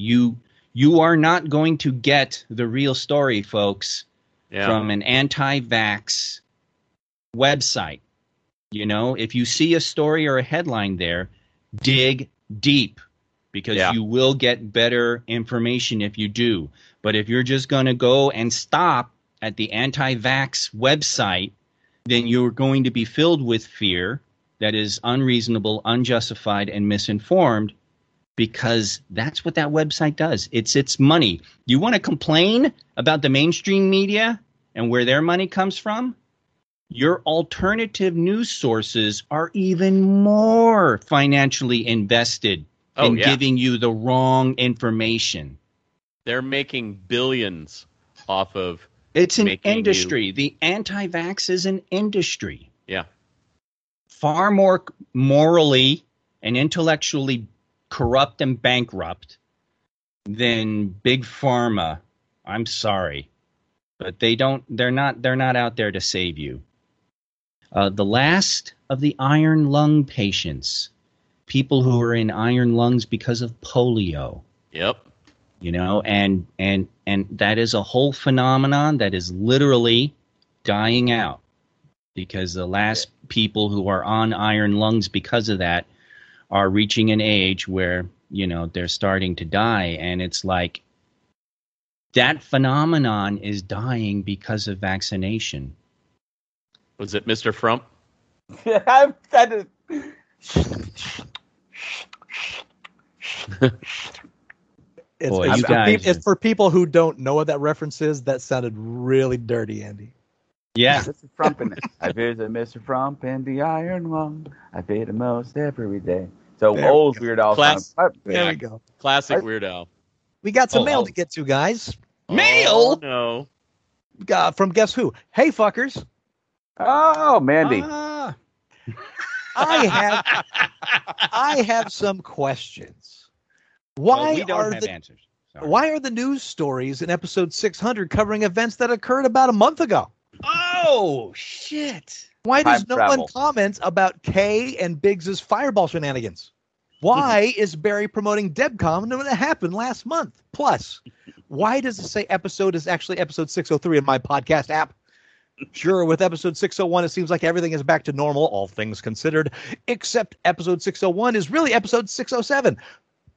You are not going to get the real story, folks, from an anti-vax website. You know, if you see a story or a headline there, dig deep, because you will get better information if you do. But if you're just going to go and stop at the anti-vax website, then you're going to be filled with fear that is unreasonable, unjustified, and misinformed. Because that's what that website does. It's its money. You want to complain about the mainstream media and where their money comes from? Your alternative news sources are even more financially invested in giving you the wrong information. They're making billions off of it's an industry. The anti-vax is an industry. Yeah. Far more morally and intellectually corrupt and bankrupt than Big Pharma. I'm sorry, but they're not out there to save you. The last of the iron lung patients, people who are in iron lungs because of polio. Yep. You know, and that is a whole phenomenon that is literally dying out, because the last people who are on iron lungs because of that are reaching an age where, you know, they're starting to die. And it's like, That phenomenon is dying because of vaccination. Was it Mr. Frump? I'm kind of... Boy, it's for people who don't know what that reference is. That sounded really dirty, Andy. Yeah. Mr. Frump in it. I visit Mr. Frump in the Iron Lung. I pay the most every day. So there old Weird Al. There we go. Classic Weird Al. We got some mail to get to, guys. Mail? No. From guess who? Hey, fuckers. Oh, Mandy. I have some questions. Why are the news stories in episode 600 covering events that occurred about a month ago? Oh, shit. Why does no one comment about Kay and Biggs' fireball shenanigans? Why is Barry promoting DebCon when it happened last month? Plus, why does it say episode is actually episode 603 in my podcast app? Sure, with episode 601, it seems like everything is back to normal, all things considered, except episode 601 is really episode 607.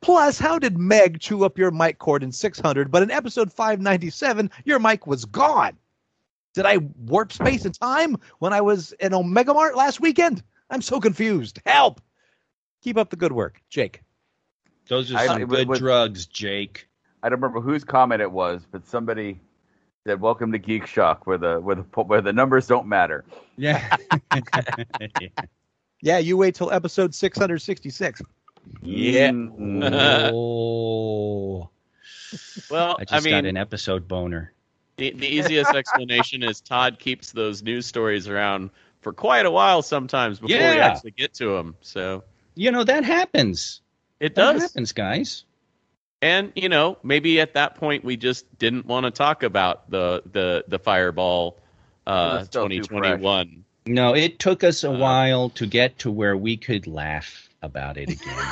Plus, how did Meg chew up your mic cord in 600, but in episode 597, your mic was gone? Did I warp space and time when I was in Omega Mart last weekend? I'm so confused. Help! Keep up the good work, Jake. Those are some good drugs, Jake. I don't remember whose comment it was, but somebody said, "Welcome to Geek Shock, where the numbers don't matter." Yeah. Yeah, you wait till episode 666. Yeah. Oh. Well, I mean, got an episode boner. The easiest explanation is Todd keeps those news stories around for quite a while sometimes before we actually get to them. So, you know, that happens. It does. That happens, guys. And, you know, maybe at that point we just didn't want to talk about the Fireball 2021. No, it took us a while to get to where we could laugh about it again.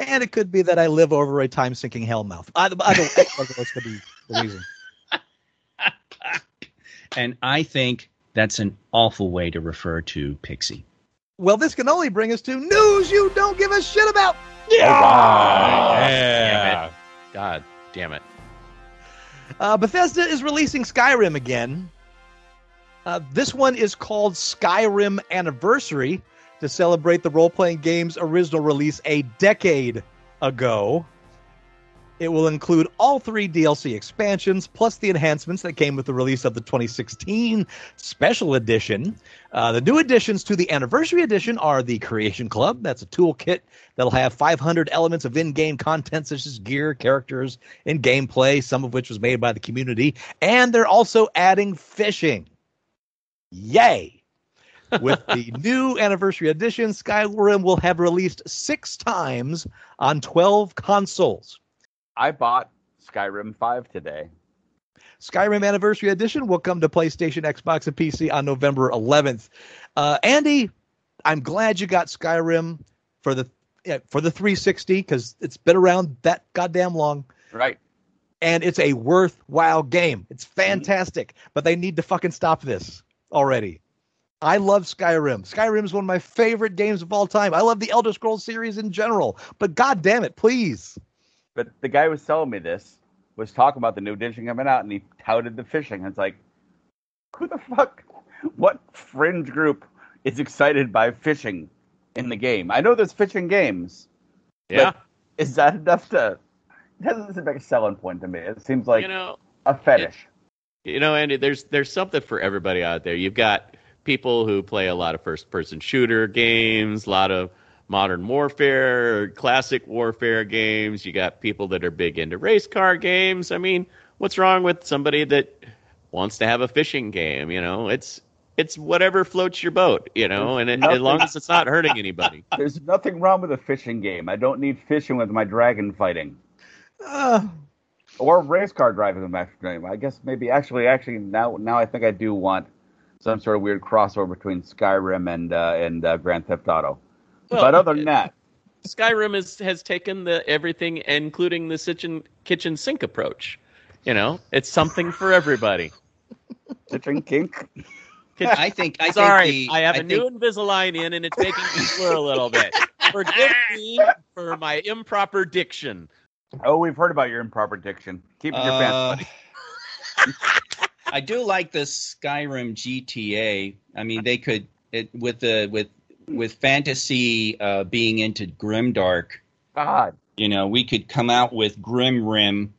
And it could be that I live over a time-sinking hellmouth. I don't think that's going to be the reason. And I think that's an awful way to refer to Pixie. Well, this can only bring us to news you don't give a shit about. Yeah. Right. Yeah. Damn it. God damn it. Bethesda is releasing Skyrim again. This one is called Skyrim Anniversary, to celebrate the role-playing game's original release a decade ago. It will include all three DLC expansions, plus the enhancements that came with the release of the 2016 Special Edition. The new additions to the Anniversary Edition are the Creation Club. That's a toolkit that'll have 500 elements of in-game content, such as gear, characters, and gameplay, some of which was made by the community. And they're also adding fishing. Yay! With the new Anniversary Edition, Skyrim will have released 6 times on 12 consoles. I bought Skyrim 5 today. Skyrim Anniversary Edition will come to PlayStation, Xbox, and PC on November 11th. Andy, I'm glad you got Skyrim for the 360 because it's been around that goddamn long. Right. And it's a worthwhile game. It's fantastic. Mm-hmm. But they need to fucking stop this already. I love Skyrim. Skyrim's one of my favorite games of all time. I love the Elder Scrolls series in general, but god damn it, please. But the guy who was selling me this was talking about the new edition coming out, and he touted the fishing. It's like, who the fuck? What fringe group is excited by fishing in the game? I know there's fishing games. Yeah. But is that enough to... It doesn't seem like a selling point to me. It seems like a fetish. You know, Andy, there's something for everybody out there. You've got people who play a lot of first-person shooter games, a lot of modern warfare, classic warfare games. You got people that are big into race car games. I mean, what's wrong with somebody that wants to have a fishing game? You know, it's whatever floats your boat, you know, and as long as it's not hurting anybody. There's nothing wrong with a fishing game. I don't need fishing with my dragon fighting. Or race car driving with my dragon. I guess maybe actually now I think I do want some sort of weird crossover between Skyrim and Grand Theft Auto. Well, but other than that, Skyrim has taken the everything, including the kitchen sink approach. You know, it's something for everybody. Kitchen kink. I think. Sorry, I have a new Invisalign in, and it's making me slur a little bit. Forgive me for my improper diction. Oh, we've heard about your improper diction. Keep it in your pants, buddy. I do like this Skyrim GTA. I mean, they could with fantasy being into Grimdark. God, you know, we could come out with Grim Rim,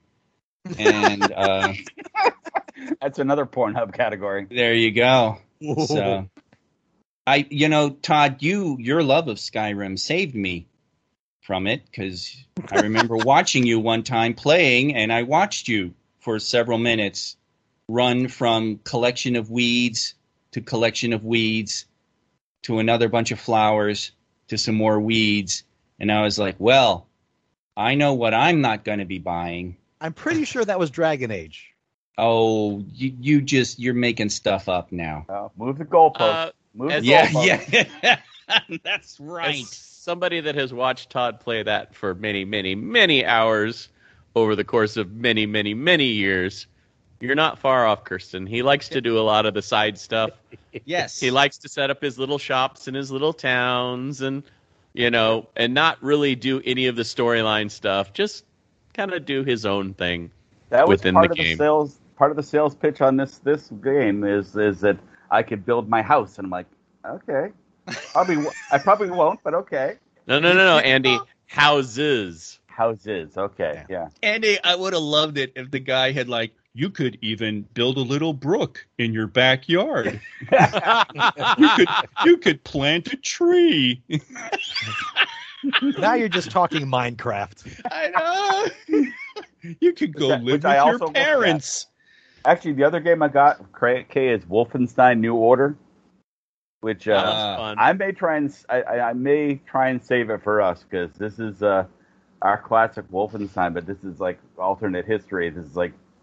and that's another Pornhub category. There you go. Whoa. So, Todd, your love of Skyrim saved me from it, because I remember watching you one time playing, and I watched you for several minutes run from collection of weeds to collection of weeds to another bunch of flowers to some more weeds, and I was like, well, I know what I'm not going to be buying. I'm pretty sure that was Dragon Age. Oh, you're making stuff up now. Move the goalpost. That's right. Somebody that has watched Todd play that for many, many, many hours over the course of many, many, many years, you're not far off, Kirsten. He likes to do a lot of the side stuff. Yes. He likes to set up his little shops in his little towns and not really do any of the storyline stuff. Just kind of do his own thing within the game. That was part of the sales pitch on this game is that I could build my house. And I'm like, okay. I probably won't, but okay. No, Andy. Houses. Okay, yeah. Andy, I would have loved it if the guy had you could even build a little brook in your backyard. You could plant a tree. Now you're just talking Minecraft. I know. You could go live with your parents. Actually, the other game I got, K, is Wolfenstein New Order. Which I may try and save it for us, because this is our classic Wolfenstein, but this is alternate history. This is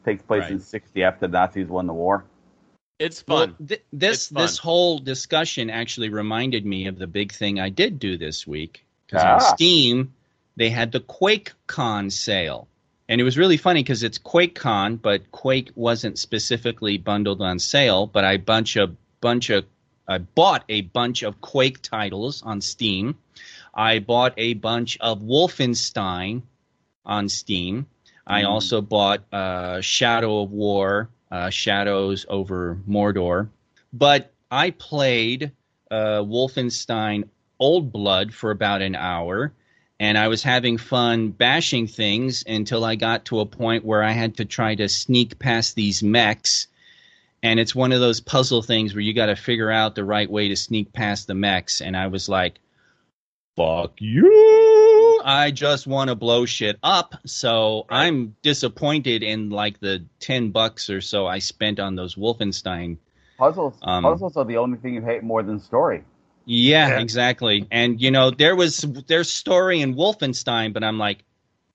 takes place in '60 after the Nazis won the war. It's fun. Well, this whole discussion actually reminded me of the big thing I did do this week, because on Steam they had the QuakeCon sale, and it was really funny because it's QuakeCon, but Quake wasn't specifically bundled on sale, but I bought a bunch of Quake titles on Steam. I bought a bunch of Wolfenstein on Steam. I also bought Shadow of War, Shadows over Mordor. But I played Wolfenstein Old Blood for about an hour, and I was having fun bashing things until I got to a point where I had to try to sneak past these mechs. And it's one of those puzzle things where you got to figure out the right way to sneak past the mechs. And I was like, fuck you. I just want to blow shit up. So I'm disappointed in the $10 or so I spent on those Wolfenstein. Puzzles are the only thing you hate more than story. Yeah, exactly. And, there's story in Wolfenstein, but I'm like,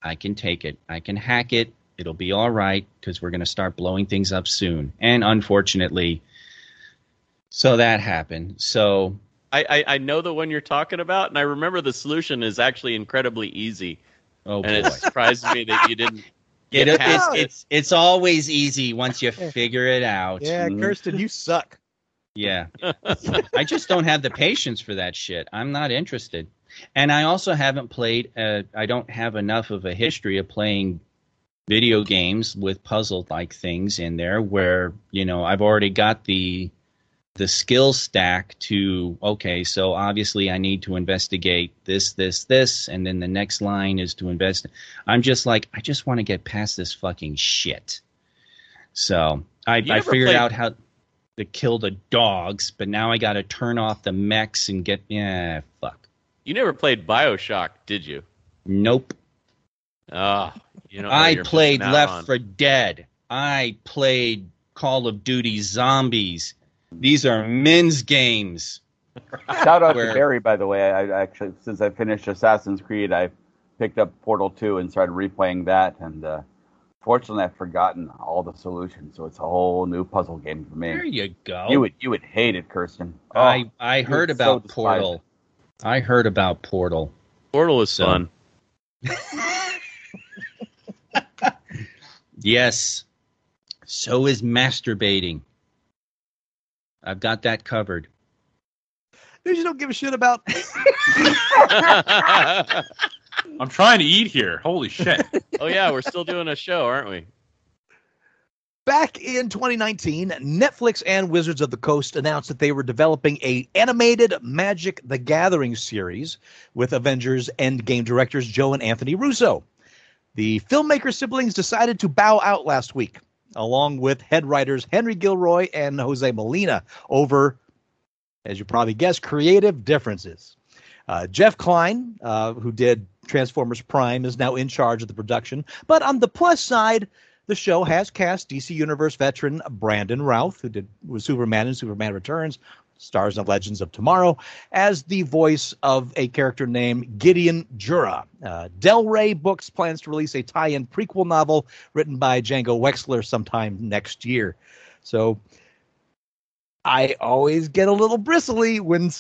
I can take it. I can hack it. It'll be all right, because we're going to start blowing things up soon. And unfortunately, so that happened. So I know the one you're talking about, and I remember the solution is actually incredibly easy. Oh, and boy. It surprised me that you didn't get it. It's always easy once you figure it out. Yeah, Kirsten, you suck. Yeah. I just don't have the patience for that shit. I'm not interested. And I also haven't played, I don't have enough of a history of playing video games with puzzle-like things in there, where I've already got the skill stack to, okay, so obviously I need to investigate this, and then the next line is to invest. I'm just I just want to get past this fucking shit. So I figured out how to kill the dogs, but now I got to turn off the mechs and get, fuck. You never played BioShock, did you? Nope. I played Left 4 Dead. I played Call of Duty Zombies. These are men's games. Shout out to Barry, by the way. I actually, since I finished Assassin's Creed, I picked up Portal 2 and started replaying that. And fortunately, I've forgotten all the solutions, so it's a whole new puzzle game for me. There you go. You would hate it, Kirsten. Oh, I heard about Portal. I heard about Portal. Portal is fun. Yes, so is masturbating. I've got that covered. They just don't give a shit about. I'm trying to eat here. Holy shit. Oh, yeah. We're still doing a show, aren't we? Back in 2019, Netflix and Wizards of the Coast announced that they were developing an animated Magic the Gathering series with Avengers Endgame directors Joe and Anthony Russo. The filmmaker siblings decided to bow out last week, along with head writers Henry Gilroy and Jose Molina over, as you probably guessed, creative differences. Jeff Klein, who did Transformers Prime, is now in charge of the production. But on the plus side, the show has cast DC Universe veteran Brandon Routh, who did Superman and Superman Returns, Stars and Legends of Tomorrow, as the voice of a character named Gideon Jura. Del Rey Books plans to release a tie-in prequel novel written by Django Wexler sometime next year. So I always get a little bristly when,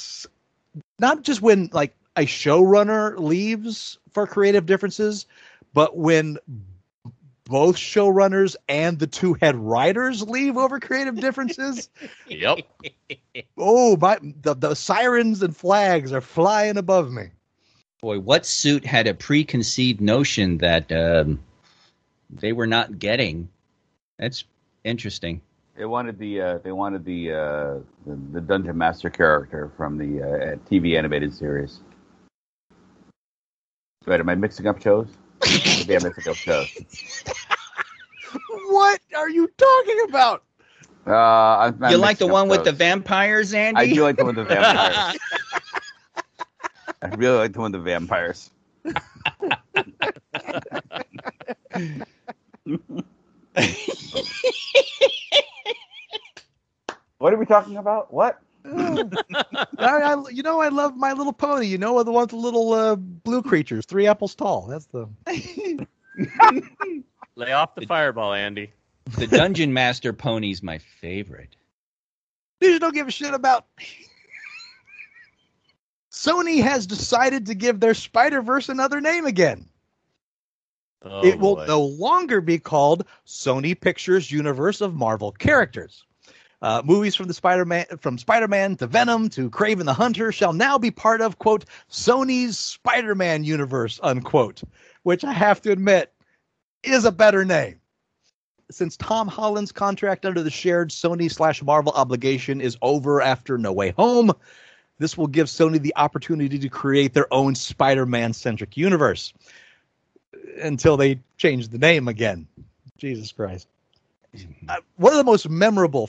not just when like a showrunner leaves for creative differences, but when both showrunners and the two head writers leave over creative differences. Yep. Oh, the sirens and flags are flying above me. Boy, what suit had a preconceived notion that they were not getting? That's interesting. They wanted the Dungeon Master character from the TV animated series. Wait, am I mixing up shows? What are you talking about? You like the one with the vampires, Andy? I do like the one with the vampires. I really like the one with the vampires. What are we talking about? What? I love My Little Pony. You know, the one with the little blue creatures, 3 apples tall. That's the. Lay off the fireball, Andy. The Dungeon Master pony's my favorite. Dude, don't give a shit about. Sony has decided to give their Spider-Verse another name again. Oh, it will no longer be called Sony Pictures Universe of Marvel Characters. Movies from the Spider-Man to Venom to Kraven the Hunter shall now be part of, quote, Sony's Spider-Man universe, unquote, which I have to admit is a better name. Since Tom Holland's contract under the shared Sony/Marvel obligation is over after No Way Home, this will give Sony the opportunity to create their own Spider-Man-centric universe until they change the name again. Jesus Christ. One of the most memorable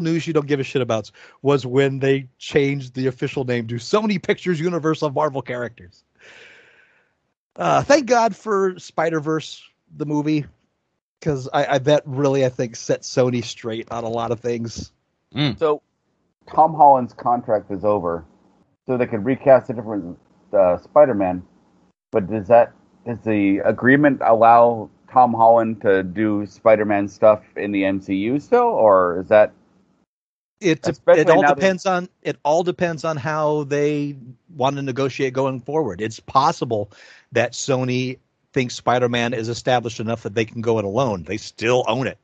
news you don't give a shit about was when they changed the official name to Sony Pictures Universe of Marvel Characters. Thank God for Spider-Verse, the movie, because I think set Sony straight on a lot of things. Mm. So Tom Holland's contract is over, so they can recast a different Spider-Man. But does the agreement allow Tom Holland to do Spider-Man stuff in the MCU still, or is that? It all depends on how they want to negotiate going forward. It's possible that Sony thinks Spider-Man is established enough that they can go it alone. They still own it.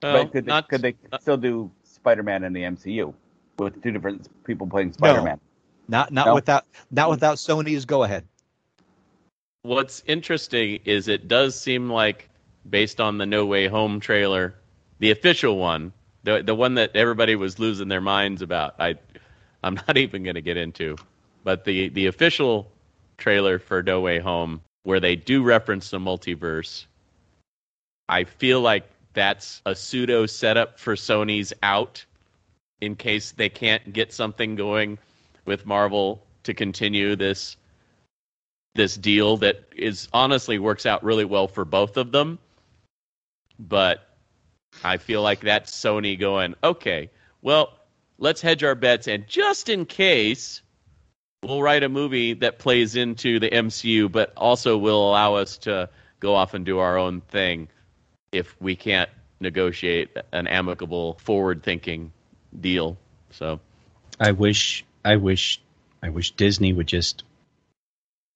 Could they still do Spider-Man in the MCU with two different people playing Spider-Man? No, not without Sony's go ahead. What's interesting is it does seem like, based on the No Way Home trailer, the official one, the one that everybody was losing their minds about, I'm not even going to get into, but the official trailer for No Way Home, where they do reference the multiverse, I feel like that's a pseudo setup for Sony's out in case they can't get something going with Marvel to continue this deal that is honestly works out really well for both of them. But I feel like that's Sony going, okay, well, let's hedge our bets. And just in case, we'll write a movie that plays into the MCU, but also will allow us to go off and do our own thing if we can't negotiate an amicable, forward-thinking deal. So I wish Disney would just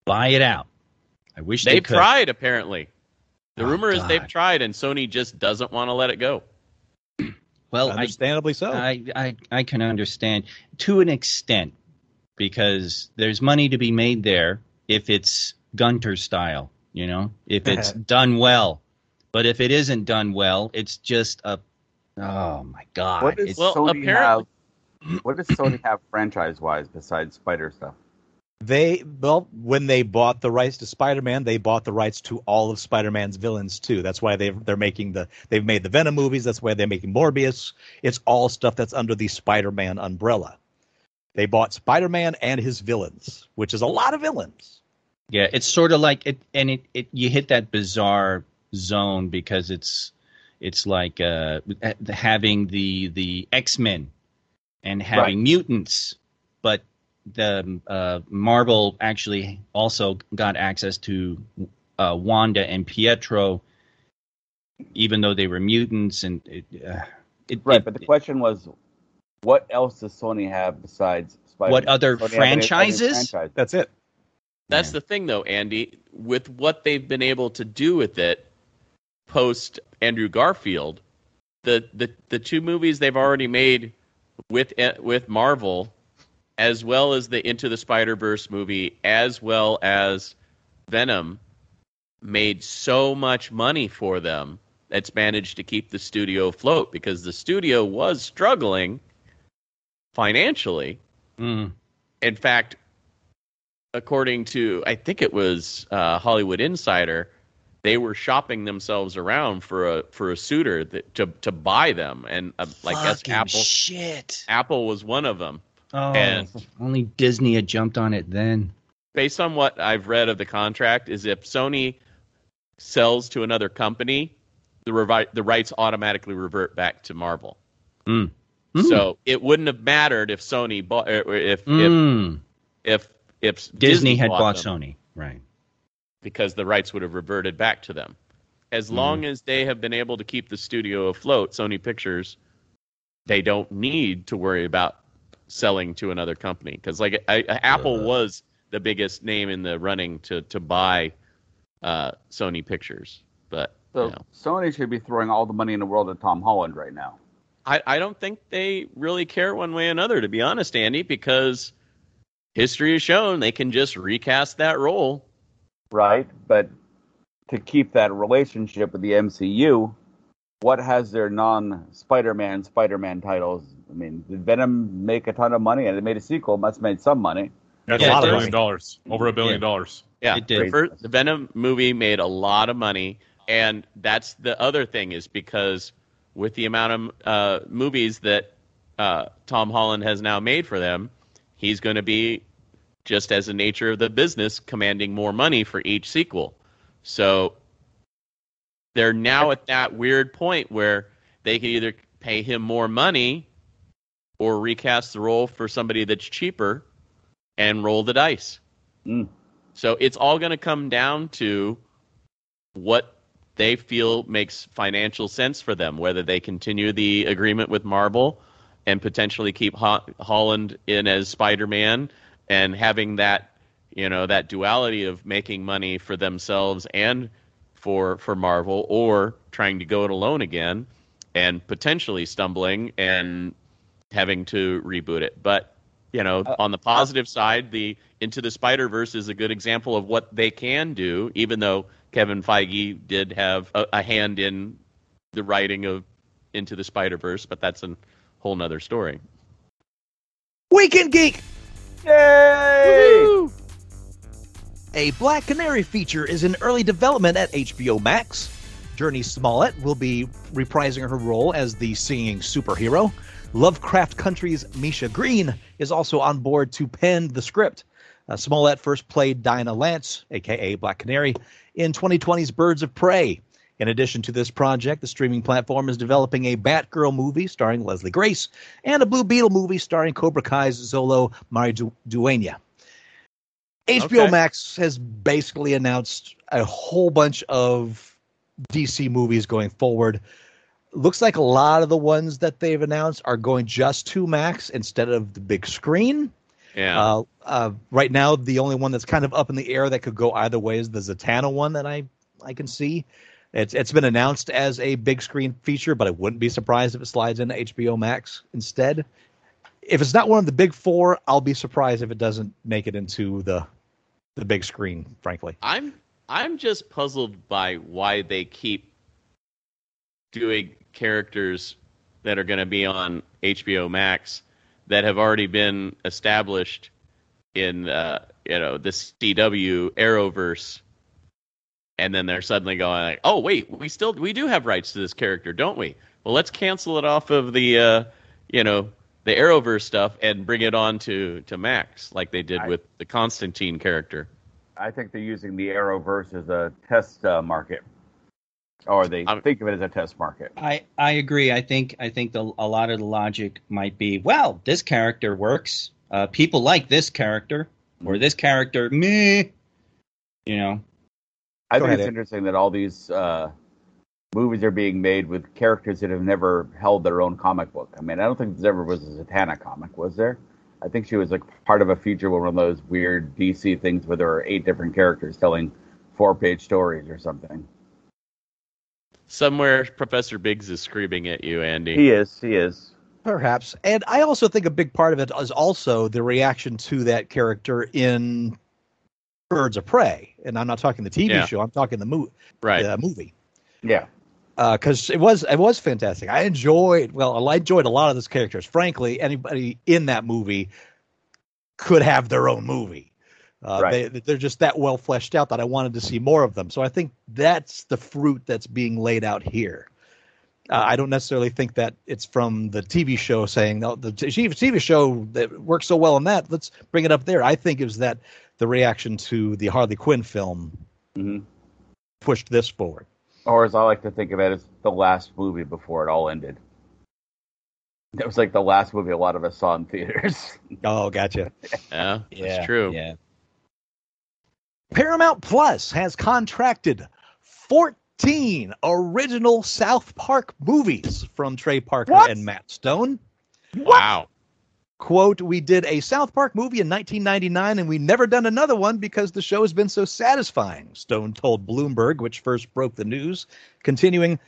buy it out. I wish they could. They've tried, apparently. The rumor is they've tried, and Sony just doesn't want to let it go. Well, understandably so. I can understand to an extent because there's money to be made there if it's Gunter style, you know, if it's done well. But if it isn't done well, it's just a oh my god! What does Sony have? What does Sony have franchise-wise besides Spider stuff? They when they bought the rights to Spider-Man, they bought the rights to all of Spider-Man's villains too. That's why they've made the Venom movies. That's why they're making Morbius. It's all stuff that's under the Spider-Man umbrella. They bought Spider-Man and his villains, which is a lot of villains. Yeah, it's sort of like it, and it you hit that bizarre zone because it's like having the X-Men and having mutants, but the Marvel actually also got access to Wanda and Pietro, even though they were mutants. And but the question was, what else does Sony have besides Spider-Man? What other franchises? That's it. That's the thing, though, Andy. With what they've been able to do with it post Andrew Garfield, the two movies they've already made with Marvel, as well as the Into the Spider-Verse movie, as well as Venom, made so much money for them that's managed to keep the studio afloat because the studio was struggling financially. Mm. In fact, according to, I think it was Hollywood Insider, they were shopping themselves around for a suitor to buy them, and like Apple was one of them. Oh, and only Disney had jumped on it then. Based on what I've read of the contract, is if Sony sells to another company, the rights automatically revert back to Marvel. Mm. Mm. So it wouldn't have mattered if Sony bought if Disney had bought Sony, right? Because the rights would have reverted back to them. As long as they have been able to keep the studio afloat, Sony Pictures, they don't need to worry about selling to another company because, like, Apple was the biggest name in the running to buy Sony Pictures. But so Sony should be throwing all the money in the world at Tom Holland right now. I don't think they really care one way or another, to be honest, Andy, because history has shown they can just recast that role. Right, but to keep that relationship with the MCU, what has their non-Spider-Man, Spider-Man titles? I mean, did Venom make a ton of money? And it made a sequel. It must have made some money. That's a lot of $1 billion. Over $1 billion. Yeah, it did. The Venom movie made a lot of money. And that's the other thing is because with the amount of movies that Tom Holland has now made for them, he's going to be, just as the nature of the business, commanding more money for each sequel. So they're now at that weird point where they can either pay him more money or recast the role for somebody that's cheaper and roll the dice. Mm. So it's all going to come down to what they feel makes financial sense for them, whether they continue the agreement with Marvel and potentially keep Holland in as Spider-Man, and having that, you know, that duality of making money for themselves and for Marvel, or trying to go it alone again and potentially stumbling and having to reboot it. But, you know, on the positive side, the Into the Spider-Verse is a good example of what they can do, even though Kevin Feige did have a hand in the writing of Into the Spider-Verse, but that's a whole nother story. Weekend Geek! Yay! Woo-hoo! A Black Canary feature is in early development at HBO Max. Journey Smollett will be reprising her role as the singing superhero. Lovecraft Country's Misha Green is also on board to pen the script. Smollett first played Dinah Lance, a.k.a. Black Canary, in 2020's Birds of Prey. In addition to this project, the streaming platform is developing a Batgirl movie starring Leslie Grace and a Blue Beetle movie starring Cobra Kai's Zolo Maridueña. HBO Max has basically announced a whole bunch of DC movies going forward. Looks like a lot of the ones that they've announced are going just to Max instead of the big screen. Yeah. Right now, the only one that's kind of up in the air that could go either way is the Zatanna one that I can see. It's been announced as a big screen feature, but I wouldn't be surprised if it slides into HBO Max instead. If it's not one of the big four, I'll be surprised if it doesn't make it into the big screen, frankly. I'm just puzzled by why they keep doing characters that are going to be on HBO Max that have already been established in the CW Arrowverse, and then they're suddenly going like, oh wait, we do have rights to this character, don't we? Well, let's cancel it off of the the Arrowverse stuff and bring it on to Max, like they did with the Constantine character. I think they're using the Arrowverse as a test market, or they think of it as a test market. I agree. I think a lot of the logic might be, well, this character works. People like this character, or this character, meh. You know, I think it's interesting that all these movies are being made with characters that have never held their own comic book. I mean, I don't think there ever was a Zatanna comic, was there? I think she was like part of a feature with one of those weird DC things where there are 8 different characters telling 4-page stories or something. Somewhere, Professor Biggs is screaming at you, Andy. He is. Perhaps. And I also think a big part of it is also the reaction to that character in Birds of Prey. And I'm not talking the TV show. I'm talking the movie. Right. The movie. Yeah. Because it was fantastic. I enjoyed a lot of those characters. Frankly, anybody in that movie could have their own movie. Right. They're just that well fleshed out that I wanted to see more of them. So I think that's the fruit that's being laid out here. I don't necessarily think that it's from the TV show saying, no, the TV show that works so well in that, let's bring it up there. I think it was that the reaction to the Harley Quinn film pushed this forward. Or as I like to think of it, as the last movie before it all ended. That was like the last movie a lot of us saw in theaters. Oh, gotcha. That's true. Yeah. Paramount Plus has contracted 14 original South Park movies from Trey Parker and Matt Stone. Wow. Quote, we did a South Park movie in 1999 and we never done another one because the show has been so satisfying, Stone told Bloomberg, which first broke the news, continuing,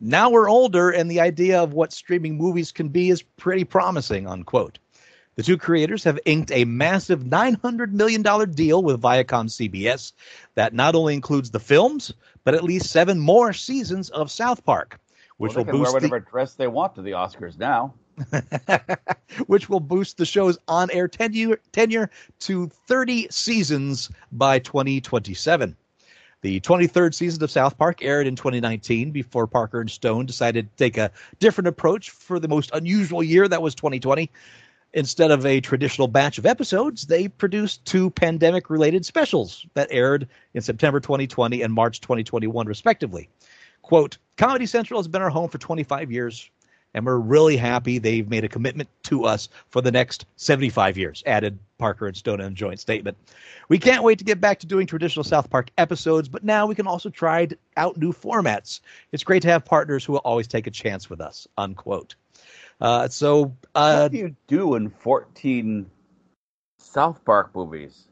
now we're older and the idea of what streaming movies can be is pretty promising, unquote. The two creators have inked a massive $900 million deal with Viacom-CBS that not only includes the films, but at least 7 more seasons of South Park, which will boost whatever dress they want to the Oscars now. Which will boost the show's on-air tenure to 30 seasons by 2027. The 23rd season of South Park aired in 2019 before Parker and Stone decided to take a different approach for the most unusual year that was 2020. Instead of a traditional batch of episodes, they produced 2 pandemic-related specials that aired in September 2020 and March 2021, respectively. Quote, Comedy Central has been our home for 25 years. And we're really happy they've made a commitment to us for the next 75 years, added Parker and Stone in a joint statement. We can't wait to get back to doing traditional South Park episodes, but now we can also try out new formats. It's great to have partners who will always take a chance with us, unquote. What do you do in 14 South Park movies?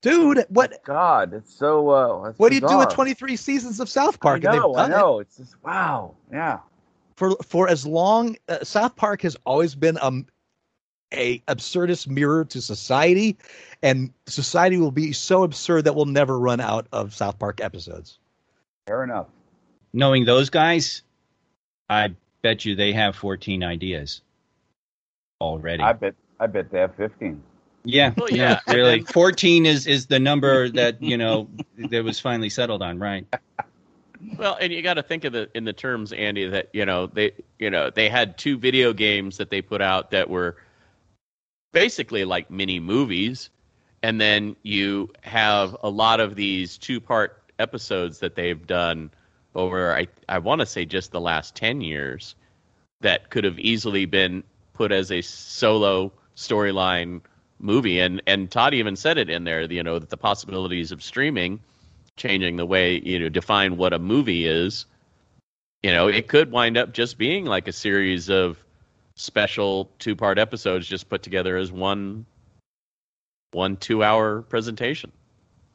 Dude, what? God, it's so it's what bizarre. Do you do with 23 seasons of South Park? I know. It's just, wow, yeah. For as long, South Park has always been a absurdist mirror to society, and society will be so absurd that we'll never run out of South Park episodes. Fair enough. Knowing those guys, I bet you they have 14 ideas already. I bet they have 15. Yeah, well, yeah, really. 14 is the number that that was finally settled on, right? Well, and you got to think of in the terms, Andy, that they had 2 video games that they put out that were basically like mini movies, and then you have a lot of these 2-part episodes that they've done over I want to say just the last 10 years that could have easily been put as a solo storyline movie, and Todd even said it in there, that the possibilities of streaming changing the way define what a movie is, it could wind up just being like a series of special 2-part episodes just put together as one 2-hour presentation.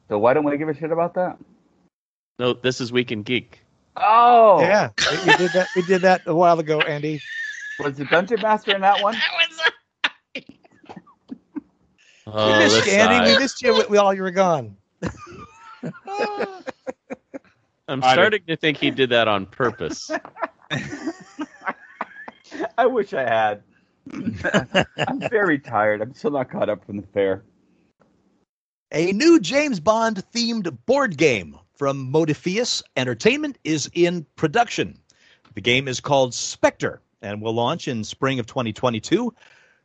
So why don't we give a shit about that? No, this is Week in Geek. Oh. Yeah. We did that. We did that a while ago, Andy. Was the Dungeon Master in that one? That was oh, we missed you, Andy. We missed you while you were gone. I'm starting to think he did that on purpose. I wish I had. I'm very tired. I'm still not caught up from the fair. A new James Bond-themed board game from Modiphius Entertainment is in production. The game is called Spectre and will launch in spring of 2022.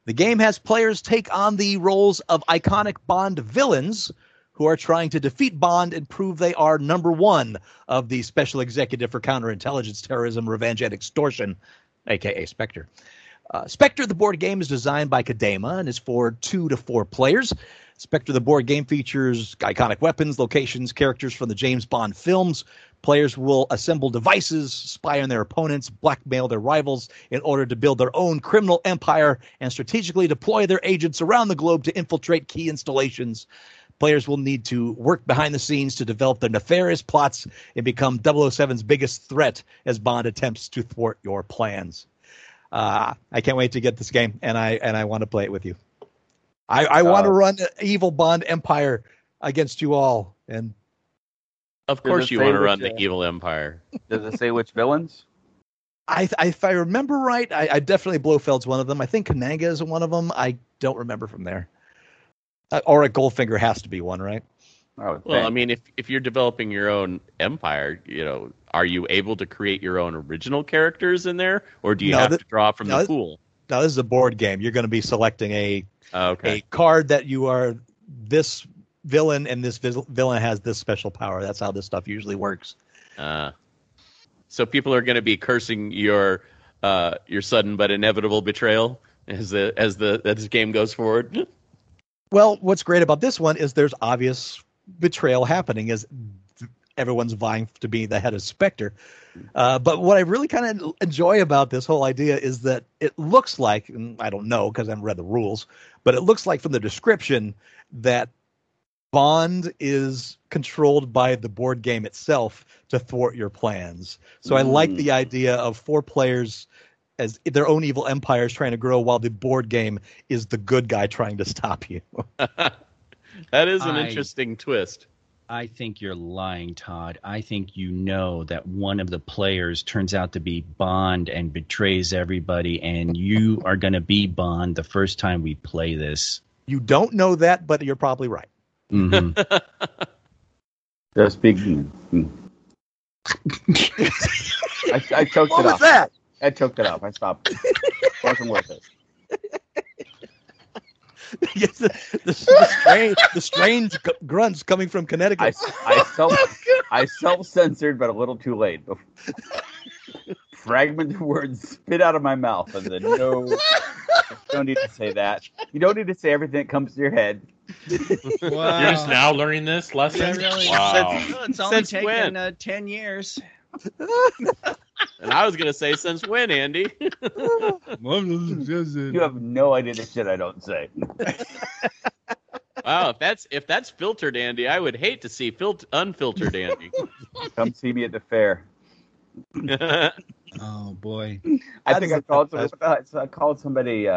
The game has players take on the roles of iconic Bond villains who are trying to defeat Bond and prove they are number one of the Special Executive for Counterintelligence, Terrorism, Revenge, and Extortion, a.k.a. Spectre. Spectre, the board game, is designed by Kadema and is for 2 to 4 players. Spectre, the board game, features iconic weapons, locations, characters from the James Bond films. Players will assemble devices, spy on their opponents, blackmail their rivals in order to build their own criminal empire, and strategically deploy their agents around the globe to infiltrate key installations. Players will need to work behind the scenes to develop their nefarious plots and become 007's biggest threat as Bond attempts to thwart your plans. I can't wait to get this game, and I want to play it with you. I want to run an evil Bond empire against you all. And of course you want to run the evil empire. Does it say which villains? If I remember right, I definitely Blofeld's one of them. I think Kananga is one of them. I don't remember from there. Or a Goldfinger has to be one, right? Well, I mean, if you're developing your own empire, you know, are you able to create your own original characters in there? Or do you have to draw from the pool? No, this is a board game. You're going to be selecting a card that you are this villain, and this villain has this special power. That's how this stuff usually works. So people are going to be cursing your sudden but inevitable betrayal as this game goes forward. Well, what's great about this one is there's obvious betrayal happening as everyone's vying to be the head of Spectre. But what I really kind of enjoy about this whole idea is that it looks like, and I don't know because I haven't read the rules, but it looks like from the description that Bond is controlled by the board game itself to thwart your plans. So I like the idea of 4 players as their own evil empires trying to grow while the board game is the good guy trying to stop you. That is an interesting twist. I think you're lying, Todd. I think you know that one of the players turns out to be Bond and betrays everybody, and you are going to be Bond the first time we play this. You don't know that, but you're probably right. Mm-hmm. That's big. I choked it up. What was that? I choked it up. I stopped. Wasn't worth it. Yes, the strange grunts coming from Connecticut. I self-censored, but a little too late. Fragmented words spit out of my mouth, and then you don't need to say that. You don't need to say everything that comes to your head. Wow. You're just now learning this lesson. Yeah, really. Wow. It's only taken 10 years. And I was going to say, since when, Andy? You have no idea the shit I don't say. Wow, if that's filtered Andy, I would hate to see unfiltered Andy. Come see me at the fair. Oh, boy. I called somebody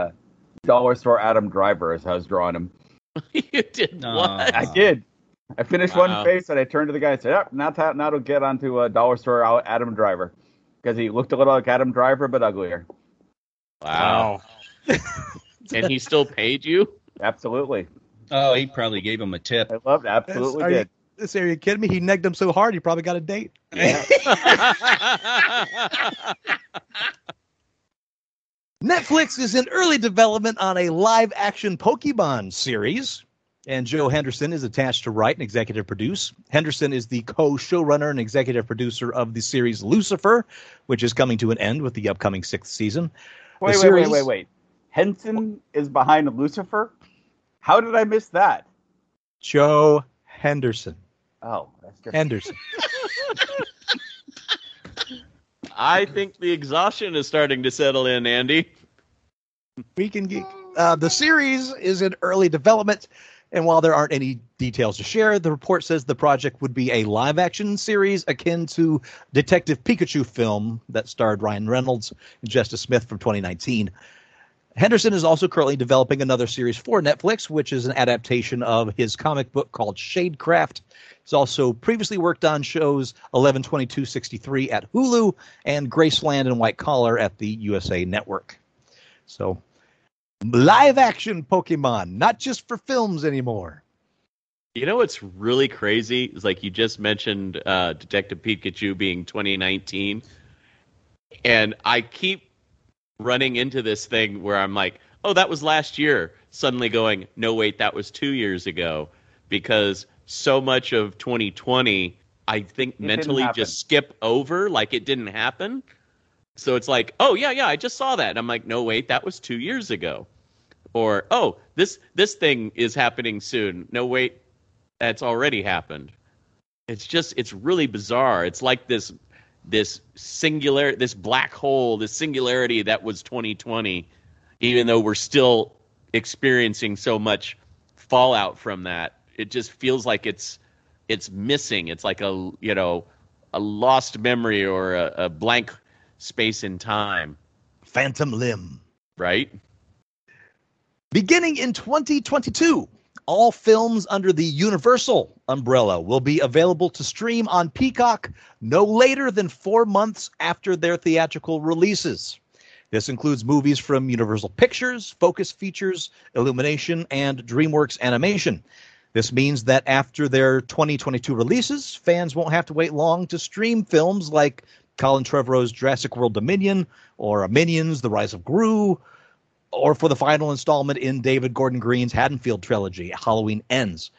Dollar Store Adam Driver as I was drawing him. You did what? I did. I finished one face, and I turned to the guy and said, now it'll get onto Dollar Store Adam Driver. Because he looked a little like Adam Driver, but uglier. Wow. And he still paid you? Absolutely. Oh, he probably gave him a tip. I loved it. Absolutely did. Are you kidding me? He negged him so hard, he probably got a date. Yeah. Netflix is in early development on a live-action Pokemon series. And Joe Henderson is attached to write and executive produce. Henderson is the co-showrunner and executive producer of the series Lucifer, which is coming to an end with the upcoming 6th season. Wait. Henson is behind Lucifer? How did I miss that? Joe Henderson. Oh, that's different. Henderson. I think the exhaustion is starting to settle in, Andy. Weekend Geek. The series is in early development. And while there aren't any details to share, the report says the project would be a live-action series akin to Detective Pikachu film that starred Ryan Reynolds and Justice Smith from 2019. Henderson is also currently developing another series for Netflix, which is an adaptation of his comic book called Shadecraft. He's also previously worked on shows 11/22/63 at Hulu and Graceland and White Collar at the USA Network. So, live-action Pokemon, not just for films anymore. You know what's really crazy? It's like you just mentioned Detective Pikachu being 2019, and I keep running into this thing where I'm like, oh, that was last year. Suddenly going, no, wait, that was 2 years ago. Because so much of 2020, I think mentally just skip over like it didn't happen. So it's like, oh, yeah, I just saw that. And I'm like, no, wait, that was 2 years ago. Or, oh, this thing is happening soon. No, wait, that's already happened. It's just, it's really bizarre. It's like this black hole, this singularity that was 2020, even though we're still experiencing so much fallout from that. It just feels like it's missing. It's like a lost memory or a blank space in time. Phantom limb. Right? Beginning in 2022, all films under the Universal umbrella will be available to stream on Peacock no later than 4 months after their theatrical releases. This includes movies from Universal Pictures, Focus Features, Illumination, and DreamWorks Animation. This means that after their 2022 releases, fans won't have to wait long to stream films like Colin Trevorrow's Jurassic World Dominion or Minions: The Rise of Gru, or for the final installment in David Gordon Green's Haddonfield trilogy, Halloween Ends.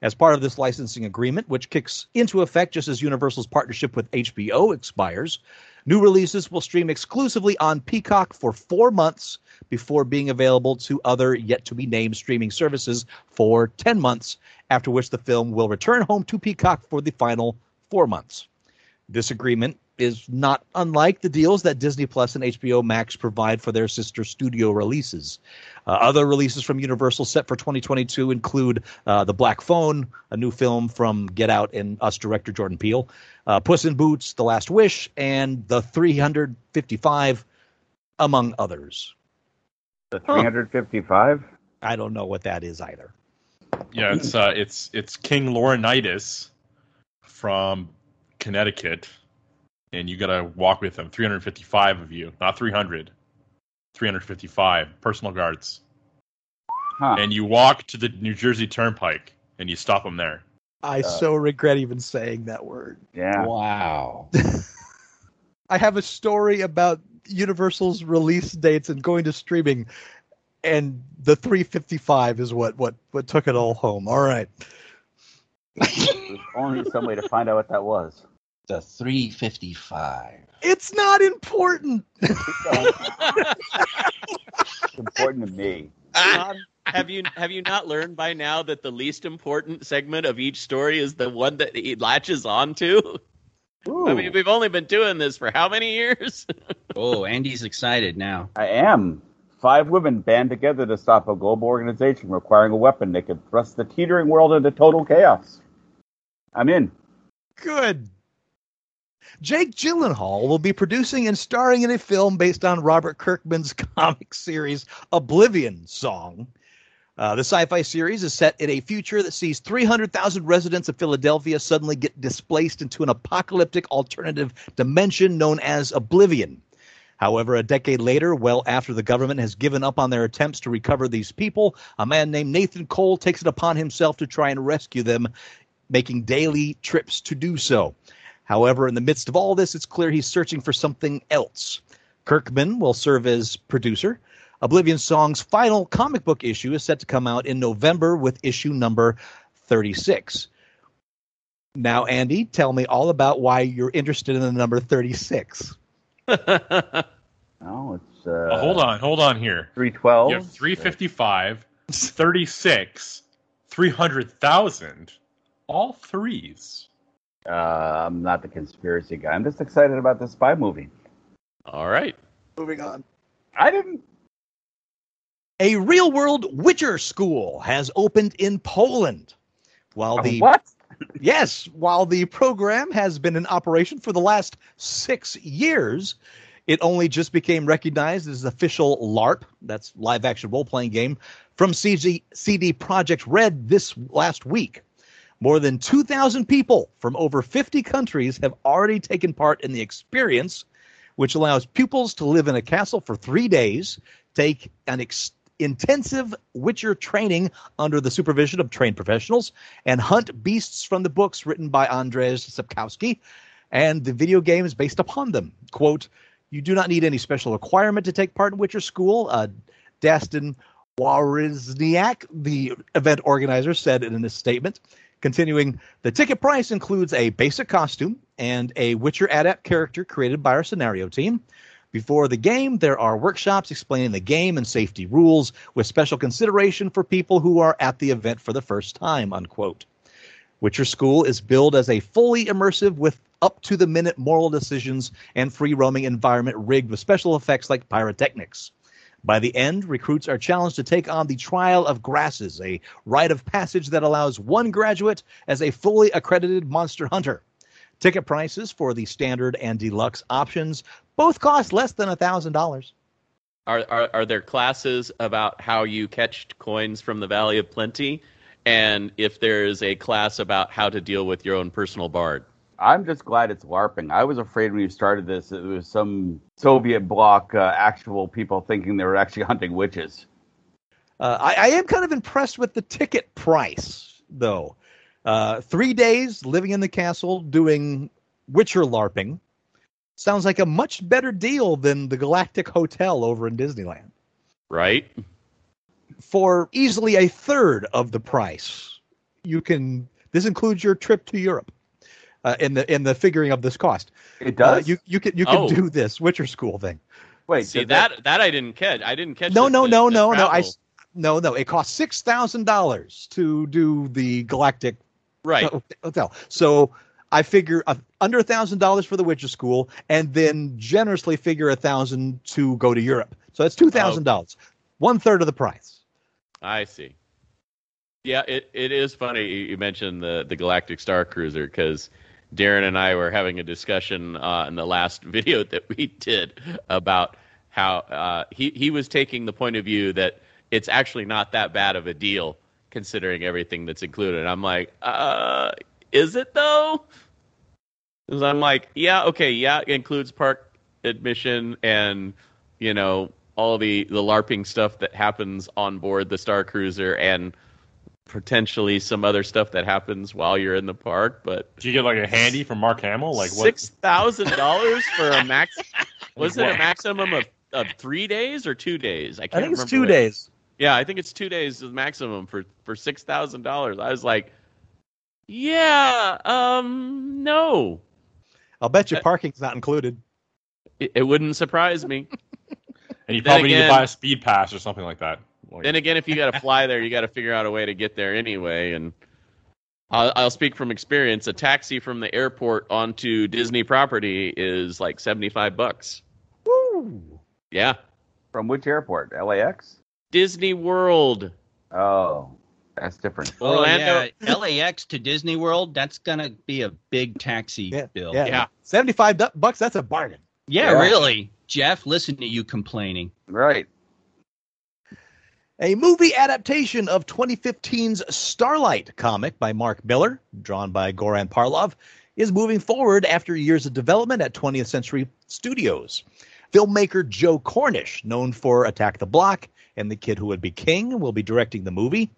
As part of this licensing agreement, which kicks into effect just as Universal's partnership with HBO expires, new releases will stream exclusively on Peacock for 4 months before being available to other yet-to-be-named streaming services for 10 months, after which the film will return home to Peacock for the final 4 months. This agreement is not unlike the deals that Disney Plus and HBO Max provide for their sister studio releases. Other releases from Universal set for 2022 include The Black Phone, a new film from Get Out and Us director Jordan Peele, Puss in Boots, The Last Wish, and The 355, among others. The 355? I don't know what that is either. Yeah, it's King Laurinaitis from Connecticut. And you got to walk with them. 355 of you. Not 300. 355. Personal guards. Huh. And you walk to the New Jersey Turnpike, and you stop them there. I so regret even saying that word. Yeah. Wow. I have a story about Universal's release dates and going to streaming, and the 355 is what took it all home. All right. There's only some way to find out what that was. The 355. It's not important. It's important to me. Have you not learned by now that the least important segment of each story is the one that he latches onto? Ooh. I mean, we've only been doing this for how many years? Oh, Andy's excited now. I am. 5 women band together to stop a global organization requiring a weapon that could thrust the teetering world into total chaos. I'm in. Good. Jake Gyllenhaal will be producing and starring in a film based on Robert Kirkman's comic series Oblivion Song. The sci-fi series is set in a future that sees 300,000 residents of Philadelphia suddenly get displaced into an apocalyptic alternative dimension known as Oblivion. However, a decade later, well after the government has given up on their attempts to recover these people, a man named Nathan Cole takes it upon himself to try and rescue them, making daily trips to do so. However, in the midst of all this, it's clear he's searching for something else. Kirkman will serve as producer. Oblivion Song's final comic book issue is set to come out in November with issue number 36. Now, Andy, tell me all about why you're interested in the number 36. Oh, it's... hold on here. 312? You have 355, 36, 300,000, all threes. I'm not the conspiracy guy. I'm just excited about this spy movie. All right. Moving on. I didn't. A real-world Witcher school has opened in Poland. While the what? Yes, while the program has been in operation for the last 6 years, it only just became recognized as official LARP, that's live-action role-playing game, from CD Projekt Red this last week. More than 2,000 people from over 50 countries have already taken part in the experience, which allows pupils to live in a castle for 3 days, take an intensive Witcher training under the supervision of trained professionals, and hunt beasts from the books written by Andrzej Sapkowski and the video games based upon them. Quote, "You do not need any special requirement to take part in Witcher School," Dastin Wawrzyniak, the event organizer, said in a statement. Continuing, "The ticket price includes a basic costume and a Witcher adept character created by our scenario team. Before the game, there are workshops explaining the game and safety rules with special consideration for people who are at the event for the first time," unquote. Witcher School is billed as a fully immersive with up-to-the-minute moral decisions and free-roaming environment rigged with special effects like pyrotechnics. By the end, recruits are challenged to take on the Trial of Grasses, a rite of passage that allows one graduate as a fully accredited monster hunter. Ticket prices for the standard and deluxe options both cost less than $1,000. Are there classes about how you catch coins from the Valley of Plenty? And if there is a class about how to deal with your own personal bard? I'm just glad it's LARPing. I was afraid when you started this, it was some Soviet bloc actual people thinking they were actually hunting witches. I am kind of impressed with the ticket price, though. 3 days living in the castle doing Witcher LARPing sounds like a much better deal than the Galactic Hotel over in Disneyland. Right. For easily a third of the price, you can. This includes your trip to Europe. In the figuring of this cost, it does. You can do this Witcher School thing. Wait, see that I didn't catch. I didn't catch. No. No. It costs $6,000 to do the Galactic Hotel. So I figure under $1,000 for the Witcher School, and then generously figure $1,000 to go to Europe. So that's $2,000, one third of the price. I see. Yeah, it is funny you mentioned the Galactic Star Cruiser because Darren and I were having a discussion in the last video that we did about how he was taking the point of view that it's actually not that bad of a deal considering everything that's included. And I'm like, is it though? Because I'm like, it includes park admission and, you know, all the LARPing stuff that happens on board the Star Cruiser and potentially some other stuff that happens while you're in the park, but do you get like a handy from Mark Hamill? Like what? $6,000 for a max? Was it a maximum of 3 days or 2 days? I can't remember. I think it's 2 days. Yeah, I think it's 2 days the maximum for $6,000. I was like, no. I'll bet your parking's not included. It wouldn't surprise me. And you probably need to buy a speed pass or something like that. Then again, if you got to fly there, you got to figure out a way to get there anyway. And I'll speak from experience. A taxi from the airport onto Disney property is like $75. Woo! Yeah. From which airport? LAX? Disney World. Oh, that's different. Orlando. Yeah. LAX to Disney World, that's going to be a big taxi bill. Yeah. $75, that's a bargain. Yeah, really. Jeff, listen to you complaining. Right. A movie adaptation of 2015's Starlight comic by Mark Miller, drawn by Goran Parlov, is moving forward after years of development at 20th Century Studios. Filmmaker Joe Cornish, known for Attack the Block and The Kid Who Would Be King, will be directing the movie.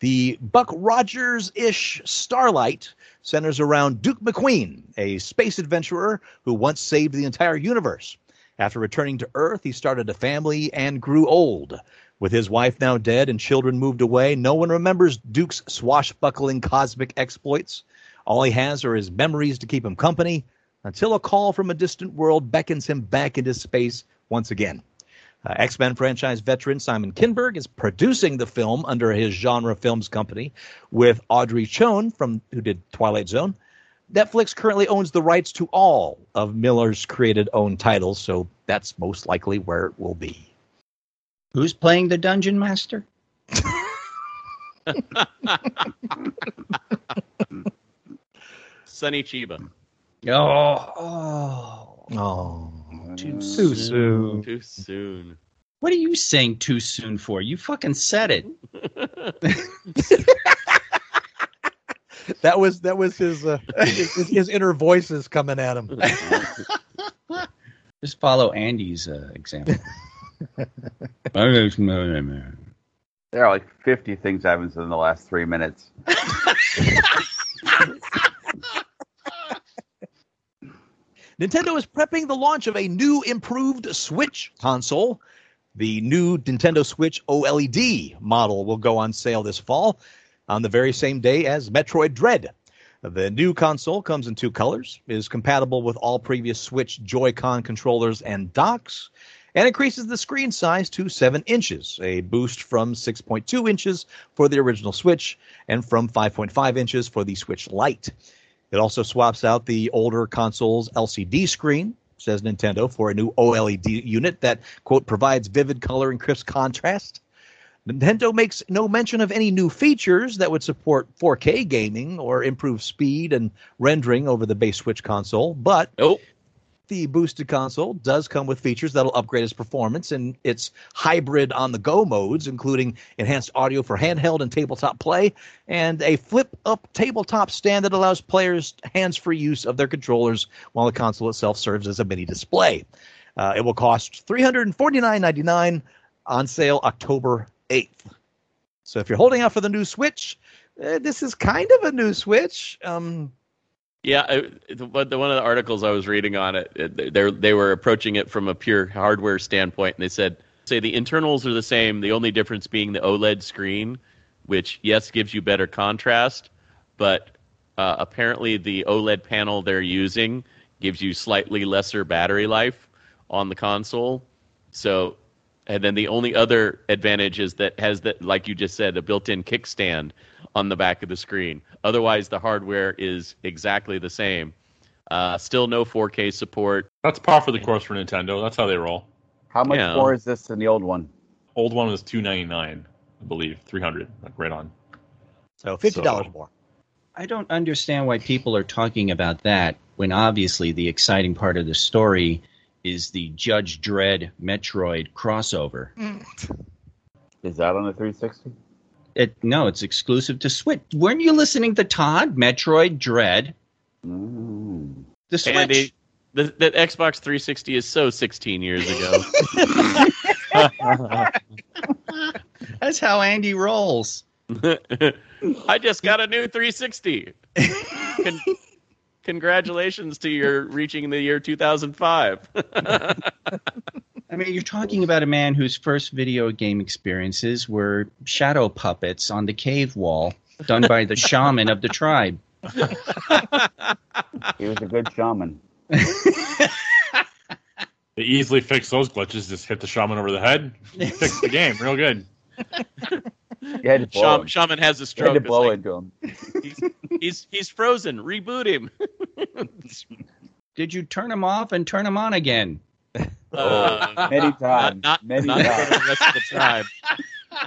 The Buck Rogers-ish Starlight centers around Duke McQueen, a space adventurer who once saved the entire universe. After returning to Earth, he started a family and grew old. With his wife now dead and children moved away, no one remembers Duke's swashbuckling cosmic exploits. All he has are his memories to keep him company, until a call from a distant world beckons him back into space once again. X-Men franchise veteran Simon Kinberg is producing the film under his Genre Films company with Audrey Chon, who did Twilight Zone. Netflix currently owns the rights to all of Miller's created own titles, so that's most likely where it will be. Who's playing the Dungeon Master? Sonny Chiba. Oh. Too soon. Too soon. What are you saying too soon for? You fucking said it. That was his inner voices coming at him. Just follow Andy's example. There are like 50 things happens in the last 3 minutes. Nintendo is prepping the launch of a new improved Switch console. The new Nintendo Switch OLED model will go on sale this fall on the very same day as Metroid Dread. The new console comes in two colors, is compatible with all previous Switch Joy-Con controllers and docks, and increases the screen size to 7 inches, a boost from 6.2 inches for the original Switch and from 5.5 inches for the Switch Lite. It also swaps out the older console's LCD screen, says Nintendo, for a new OLED unit that, quote, provides vivid color and crisp contrast. Nintendo makes no mention of any new features that would support 4K gaming or improve speed and rendering over the base Switch console, but the boosted console does come with features that'll upgrade its performance in its hybrid on-the-go modes, including enhanced audio for handheld and tabletop play, and a flip-up tabletop stand that allows players hands-free use of their controllers while the console itself serves as a mini display. It will cost $349.99, on sale October 8th. So if you're holding out for the new Switch, this is kind of a new Switch. But one of the articles I was reading on it, they were approaching it from a pure hardware standpoint, and they said, say the internals are the same, the only difference being the OLED screen, which, yes, gives you better contrast, but apparently the OLED panel they're using gives you slightly lesser battery life on the console. So... And then the only other advantage is that has that, like you just said, a built-in kickstand on the back of the screen. Otherwise, the hardware is exactly the same. Still no 4K support. That's par for the course for Nintendo. That's how they roll. How much more is this than the old one? Old one was $299, I believe. $300, like right on. So $50 more. I don't understand why people are talking about that when obviously the exciting part of the story is the Judge Dredd Metroid crossover. Is that on the 360? No, it's exclusive to Switch. Weren't you listening to Todd? Metroid Dredd. Ooh. The Switch. Andy, the Xbox 360 is so 16 years ago. That's how Andy rolls. I just got a new 360. Congratulations to your reaching the year 2005. I mean, you're talking about a man whose first video game experiences were shadow puppets on the cave wall done by the shaman of the tribe. He was a good shaman. They easily fix those glitches. Just hit the shaman over the head. Fix the game real good. Shaman has a stroke. You had to blow into him. He's frozen. Reboot him. Did you turn him off and turn him on again? Many times. Not in front of the rest of the tribe.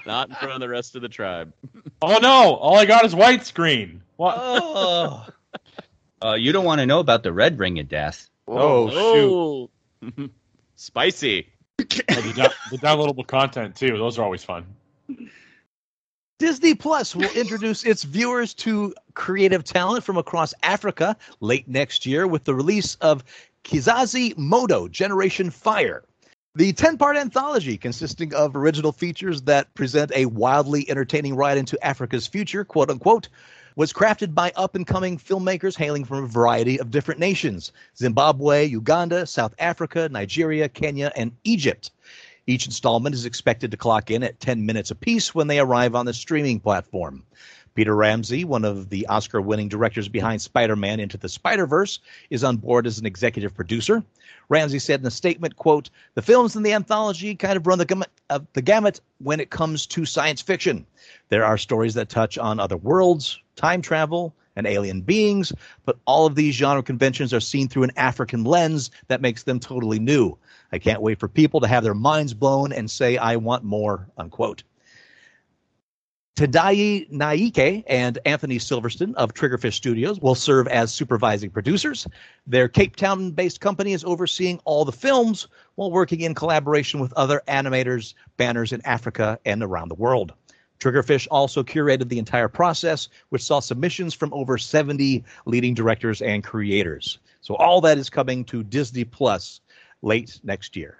Not in front of the rest of the tribe. Oh no! All I got is white screen. What? Oh. You don't want to know about the red ring of death. Oh shoot! Spicy. The downloadable content too. Those are always fun. Disney Plus will introduce its viewers to creative talent from across Africa late next year with the release of Kizazi Moto Generation Fire. The 10-part anthology consisting of original features that present a wildly entertaining ride into Africa's future, quote-unquote, was crafted by up-and-coming filmmakers hailing from a variety of different nations: Zimbabwe, Uganda, South Africa, Nigeria, Kenya, and Egypt. Each installment is expected to clock in at 10 minutes apiece when they arrive on the streaming platform. Peter Ramsey, one of the Oscar-winning directors behind Spider-Man Into the Spider-Verse, is on board as an executive producer. Ramsey said in a statement, quote, "The films in the anthology kind of run the gamut when it comes to science fiction. There are stories that touch on other worlds, time travel, and alien beings, but all of these genre conventions are seen through an African lens that makes them totally new. I can't wait for people to have their minds blown and say, I want more, unquote. Tadae Naike and Anthony Silverston of Triggerfish Studios will serve as supervising producers. Their Cape Town-based company is overseeing all the films while working in collaboration with other animators, banners in Africa and around the world. Triggerfish also curated the entire process, which saw submissions from over 70 leading directors and creators. So all that is coming to Disney Plus late next year.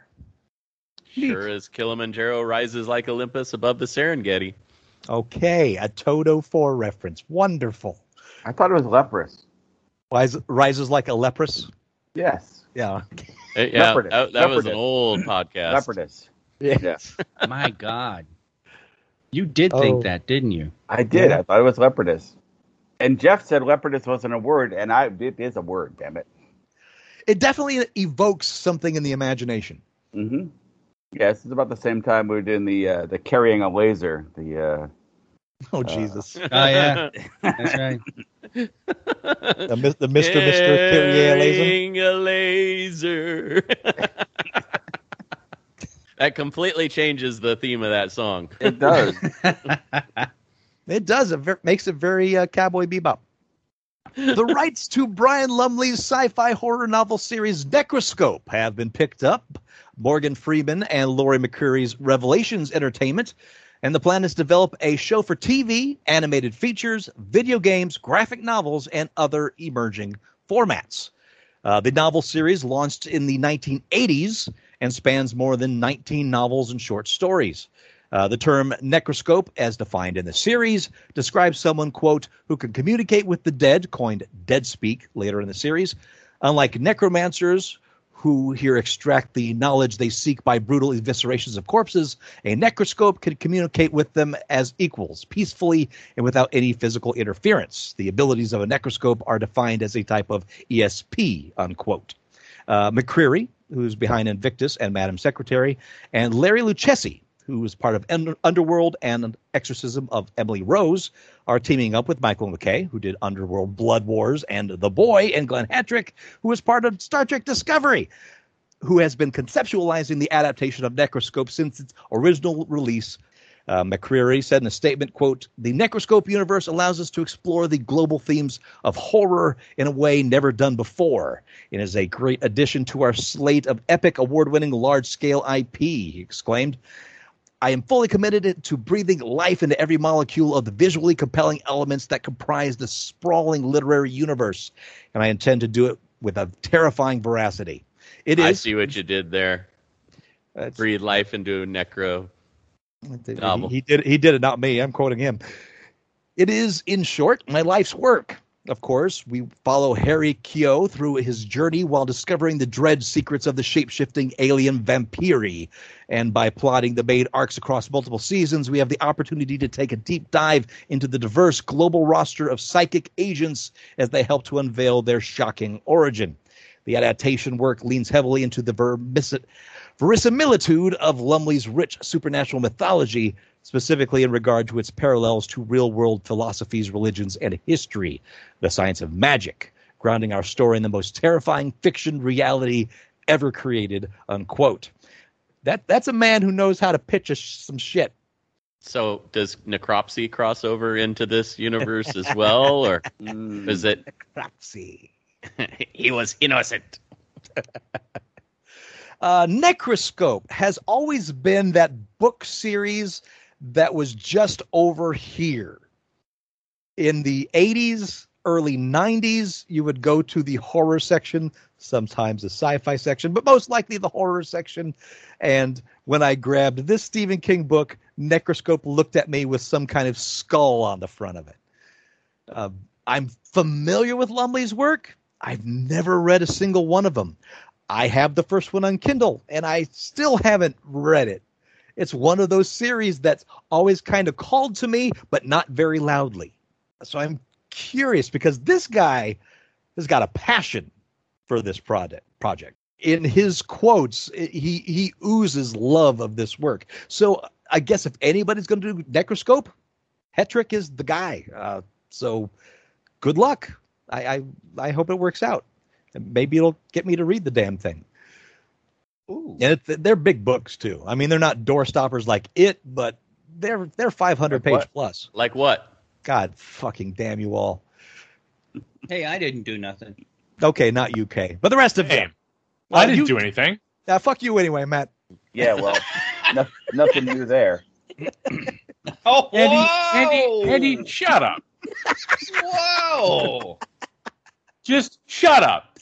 Sure as Kilimanjaro rises like Olympus above the Serengeti. Okay, a Toto 4 reference. Wonderful. I thought it was leprous. Rises like a leprous? Yes. Yeah. Yeah. That was an old podcast. Leopardess. Yes. My God. You did think that, didn't you? I did. Yeah. I thought it was leopardess. And Jeff said leopardess wasn't a word, and it is a word, damn it. It definitely evokes something in the imagination. Mm-hmm. Yeah, this is about the same time we were doing the carrying a laser. Oh, Jesus. Oh, yeah. That's right. The Mr. Carrying a laser. That completely changes the theme of that song. It does. It does. It makes it very Cowboy Bebop. The rights to Brian Lumley's sci-fi horror novel series Necroscope have been picked up. Morgan Freeman and Laurie McCurry's Revelations Entertainment. And the plan is to develop a show for TV, animated features, video games, graphic novels, and other emerging formats. The novel series launched in the 1980s and spans more than 19 novels and short stories. The term necroscope, as defined in the series, describes someone, quote, who can communicate with the dead, coined deadspeak later in the series. Unlike necromancers, who here extract the knowledge they seek by brutal eviscerations of corpses, a necroscope can communicate with them as equals, peacefully and without any physical interference. The abilities of a necroscope are defined as a type of ESP, unquote. McCreary, who's behind Invictus and Madam Secretary, and Larry Lucchesi, who was part of Underworld and Exorcism of Emily Rose, are teaming up with Michael McKay, who did Underworld, Blood Wars, and The Boy, and Glenn Hattrick, who was part of Star Trek Discovery, who has been conceptualizing the adaptation of Necroscope since its original release. McCreary said in a statement, quote, the Necroscope universe allows us to explore the global themes of horror in a way never done before. It is a great addition to our slate of epic, award-winning, large-scale IP, he exclaimed. I am fully committed to breathing life into every molecule of the visually compelling elements that comprise the sprawling literary universe, and I intend to do it with a terrifying veracity. I see what you did there. Breathe life into a necro novel. He did it, not me. I'm quoting him. It is, in short, my life's work. Of course, we follow Harry Keough through his journey while discovering the dread secrets of the shape-shifting alien vampiri. And by plotting the main arcs across multiple seasons, we have the opportunity to take a deep dive into the diverse global roster of psychic agents as they help to unveil their shocking origin. The adaptation work leans heavily into the verisimilitude of Lumley's rich supernatural mythology, specifically in regard to its parallels to real-world philosophies, religions, and history, the science of magic, grounding our story in the most terrifying fiction reality ever created, unquote. That's a man who knows how to pitch some shit. So does necropsy cross over into this universe as well, or is it... Necropsy. He was innocent. Necroscope has always been that book series that was just over here. In the 80s, early 90s, you would go to the horror section, sometimes the sci-fi section, but most likely the horror section. And when I grabbed this Stephen King book, Necroscope looked at me with some kind of skull on the front of it. I'm familiar with Lumley's work. I've never read a single one of them. I have the first one on Kindle, and I still haven't read it. It's one of those series that's always kind of called to me, but not very loudly. So I'm curious because this guy has got a passion for this project. In his quotes, he oozes love of this work. So I guess if anybody's going to do Necroscope, Hetrick is the guy. So good luck. I hope it works out. Maybe it'll get me to read the damn thing. Ooh. And they're big books too. I mean, they're not door stoppers like it, but they're 500 page plus. Like what? God fucking damn you all. Hey, I didn't do nothing. Okay, not UK, but the rest of them. Well, I didn't do anything. Now, fuck you anyway, Matt. Yeah, well, nothing new there. Oh, Eddie, shut up. Whoa. Just shut up.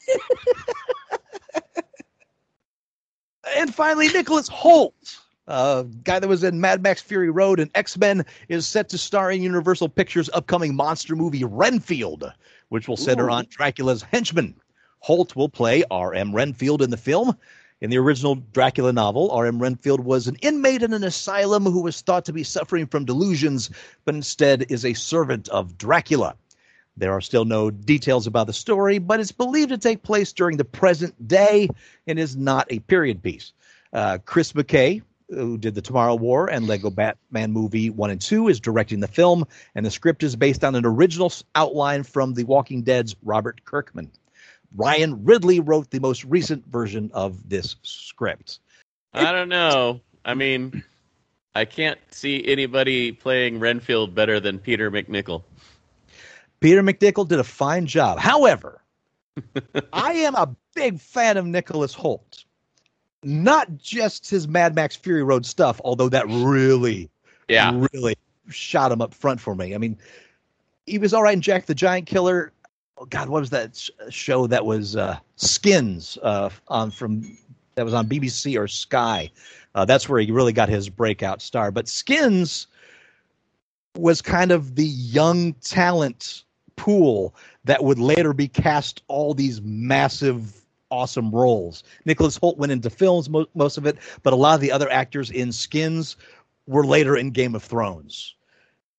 And finally, Nicholas Holt, guy that was in Mad Max Fury Road and X-Men, is set to star in Universal Pictures' upcoming monster movie Renfield, which will center on Dracula's henchman. Holt will play R.M. Renfield in the film. In the original Dracula novel, R.M. Renfield was an inmate in an asylum who was thought to be suffering from delusions, but instead is a servant of Dracula. There are still no details about the story, but it's believed to take place during the present day and is not a period piece. Chris McKay, who did The Tomorrow War and Lego Batman Movie 1 and 2, is directing the film, and the script is based on an original outline from The Walking Dead's Robert Kirkman. Ryan Ridley wrote the most recent version of this script. I don't know. I mean, I can't see anybody playing Renfield better than Peter McNichol. Peter McNichol did a fine job. However, I am a big fan of Nicholas Holt. Not just his Mad Max Fury Road stuff, although that really shot him up front for me. I mean, he was all right in Jack the Giant Killer. Oh God, what was that show that was Skins that was on BBC or Sky? That's where he really got his breakout star. But Skins was kind of the young talent pool that would later be cast all these massive, awesome roles. Nicholas Holt went into films, most of it, but a lot of the other actors in Skins were later in Game of Thrones.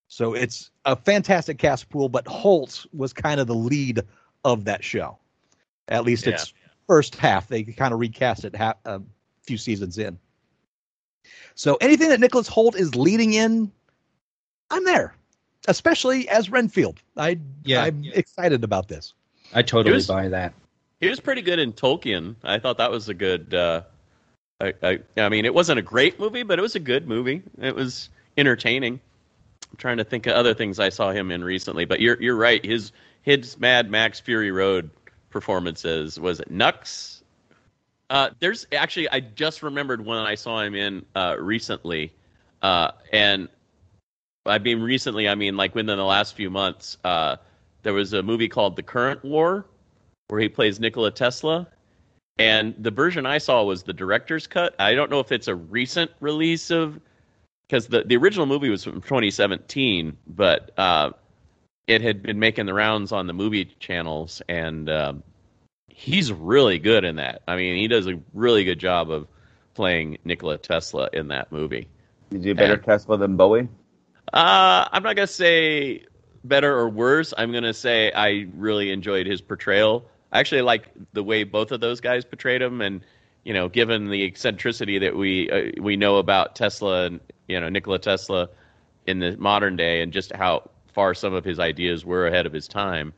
So it's a fantastic cast pool, but Holt was kind of the lead of that show. At least its first half. They kind of recast it a few seasons in. So anything that Nicholas Holt is leading in, I'm there. Especially as Renfield. I'm excited about this. I totally buy that. He was pretty good in Tolkien. I thought that was a good... I mean, it wasn't a great movie, but it was a good movie. It was entertaining. I'm trying to think of other things I saw him in recently, but you're right. His Mad Max Fury Road performances, was it Nux? There's actually, I just remembered one I saw him in recently, and I mean recently, I mean like within the last few months. There was a movie called The Current War, where he plays Nikola Tesla, and the version I saw was the director's cut. I don't know if it's a recent release of. Because the original movie was from 2017, but it had been making the rounds on the movie channels, and he's really good in that. I mean, he does a really good job of playing Nikola Tesla in that movie. You do better Tesla than Bowie? I'm not going to say better or worse. I'm going to say I really enjoyed his portrayal. I actually like the way both of those guys portrayed him, and you know, given the eccentricity that we know about Tesla and you know, Nikola Tesla in the modern day and just how far some of his ideas were ahead of his time.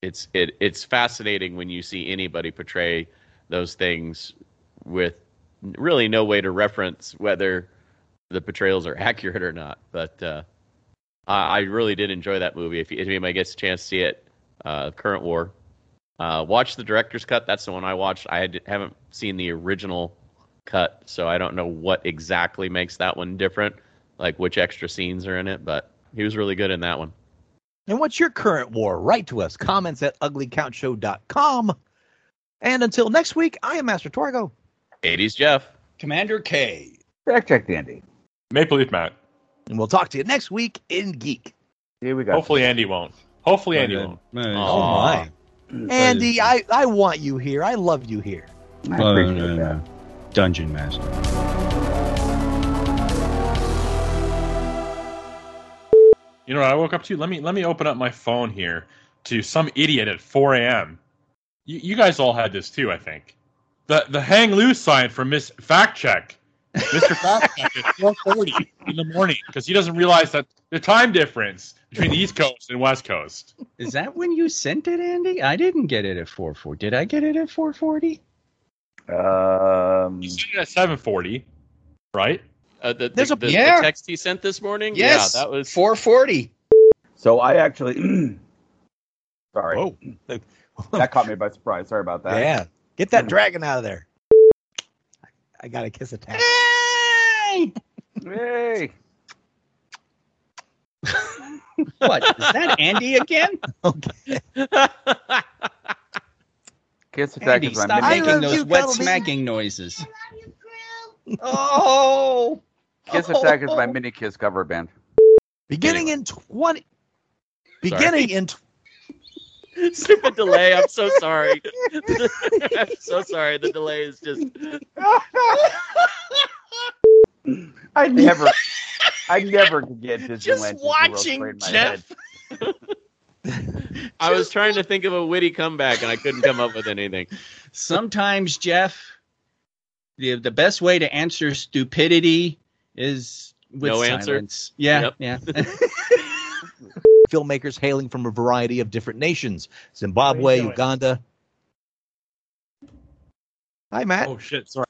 It's fascinating when you see anybody portray those things with really no way to reference whether the portrayals are accurate or not. But I really did enjoy that movie. If anybody gets a chance to see it, Current War. Watch the director's cut. That's the one I watched. I haven't seen the original cut, so I don't know what exactly makes that one different, like which extra scenes are in it, but he was really good in that one. And what's your current war? Write to us, comments@uglycountshow.com. And until next week, I am Master Torgo. 80s Jeff. Commander K. Backtrack Dandy. Maple Leaf Matt. And we'll talk to you next week in Geek. Here we go. Hopefully Andy won't. Nice. Oh my. Andy, I want you here. I love you here. I appreciate that. Dungeon Master. You know what I woke up to? Let me open up my phone here to some idiot at 4 a.m. You guys all had this too, I think. The hang loose sign from Miss Fact Check Mr. Fastback at 4:40 in the morning because he doesn't realize that the time difference between the East Coast and West Coast. Is that when you sent it, Andy? I didn't get it at 4:40. Did I get it at 4:40? You sent it at 7:40, right? The text he sent this morning? Yes, yeah, that was 4:40. So I actually... Sorry. Whoa. That caught me by surprise. Sorry about that. Yeah. Get that dragon out of there. I got a kiss attack. Hey! Hey! What? Is that Andy again? Okay. Kiss attack Andy, is stop my making those wet smacking noises. I love you, Drew. Oh! Kiss attack is my mini kiss cover band. Stupid delay. I'm so sorry. I'm so sorry. The delay is just... I never could get Disneyland. Just watching Jeff. I was trying to think of a witty comeback, and I couldn't come up with anything. Sometimes, Jeff, the best way to answer stupidity is with no silence. Answer. Yeah, yep. Yeah. Filmmakers hailing from a variety of different nations. Zimbabwe, Uganda. Hi, Matt. Oh, shit. Sorry.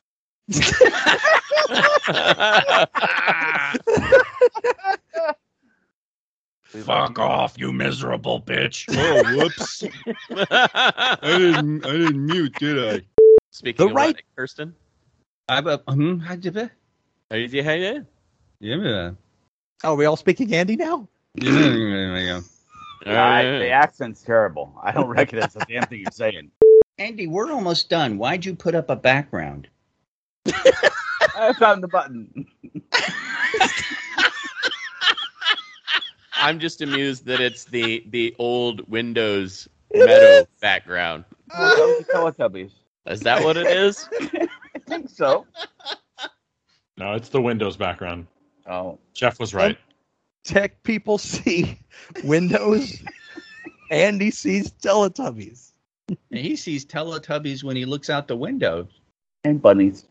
Fuck off, you miserable bitch. Oh, whoops. I didn't mute, did I? Speaking of what, Kirsten? Yeah. Are we all speaking Andy now? Yeah, the accent's terrible. I don't recognize the damn thing you're saying. Andy, we're almost done. Why'd you put up a background? I found the button. I'm just amused that it's the old Windows Meadow background. Well, Teletubbies. Is that what it is? I think so. No, it's the Windows background. Oh, Jeff was right. Tech people see Windows. Andy sees Teletubbies. And he sees Teletubbies when he looks out the window. And bunnies.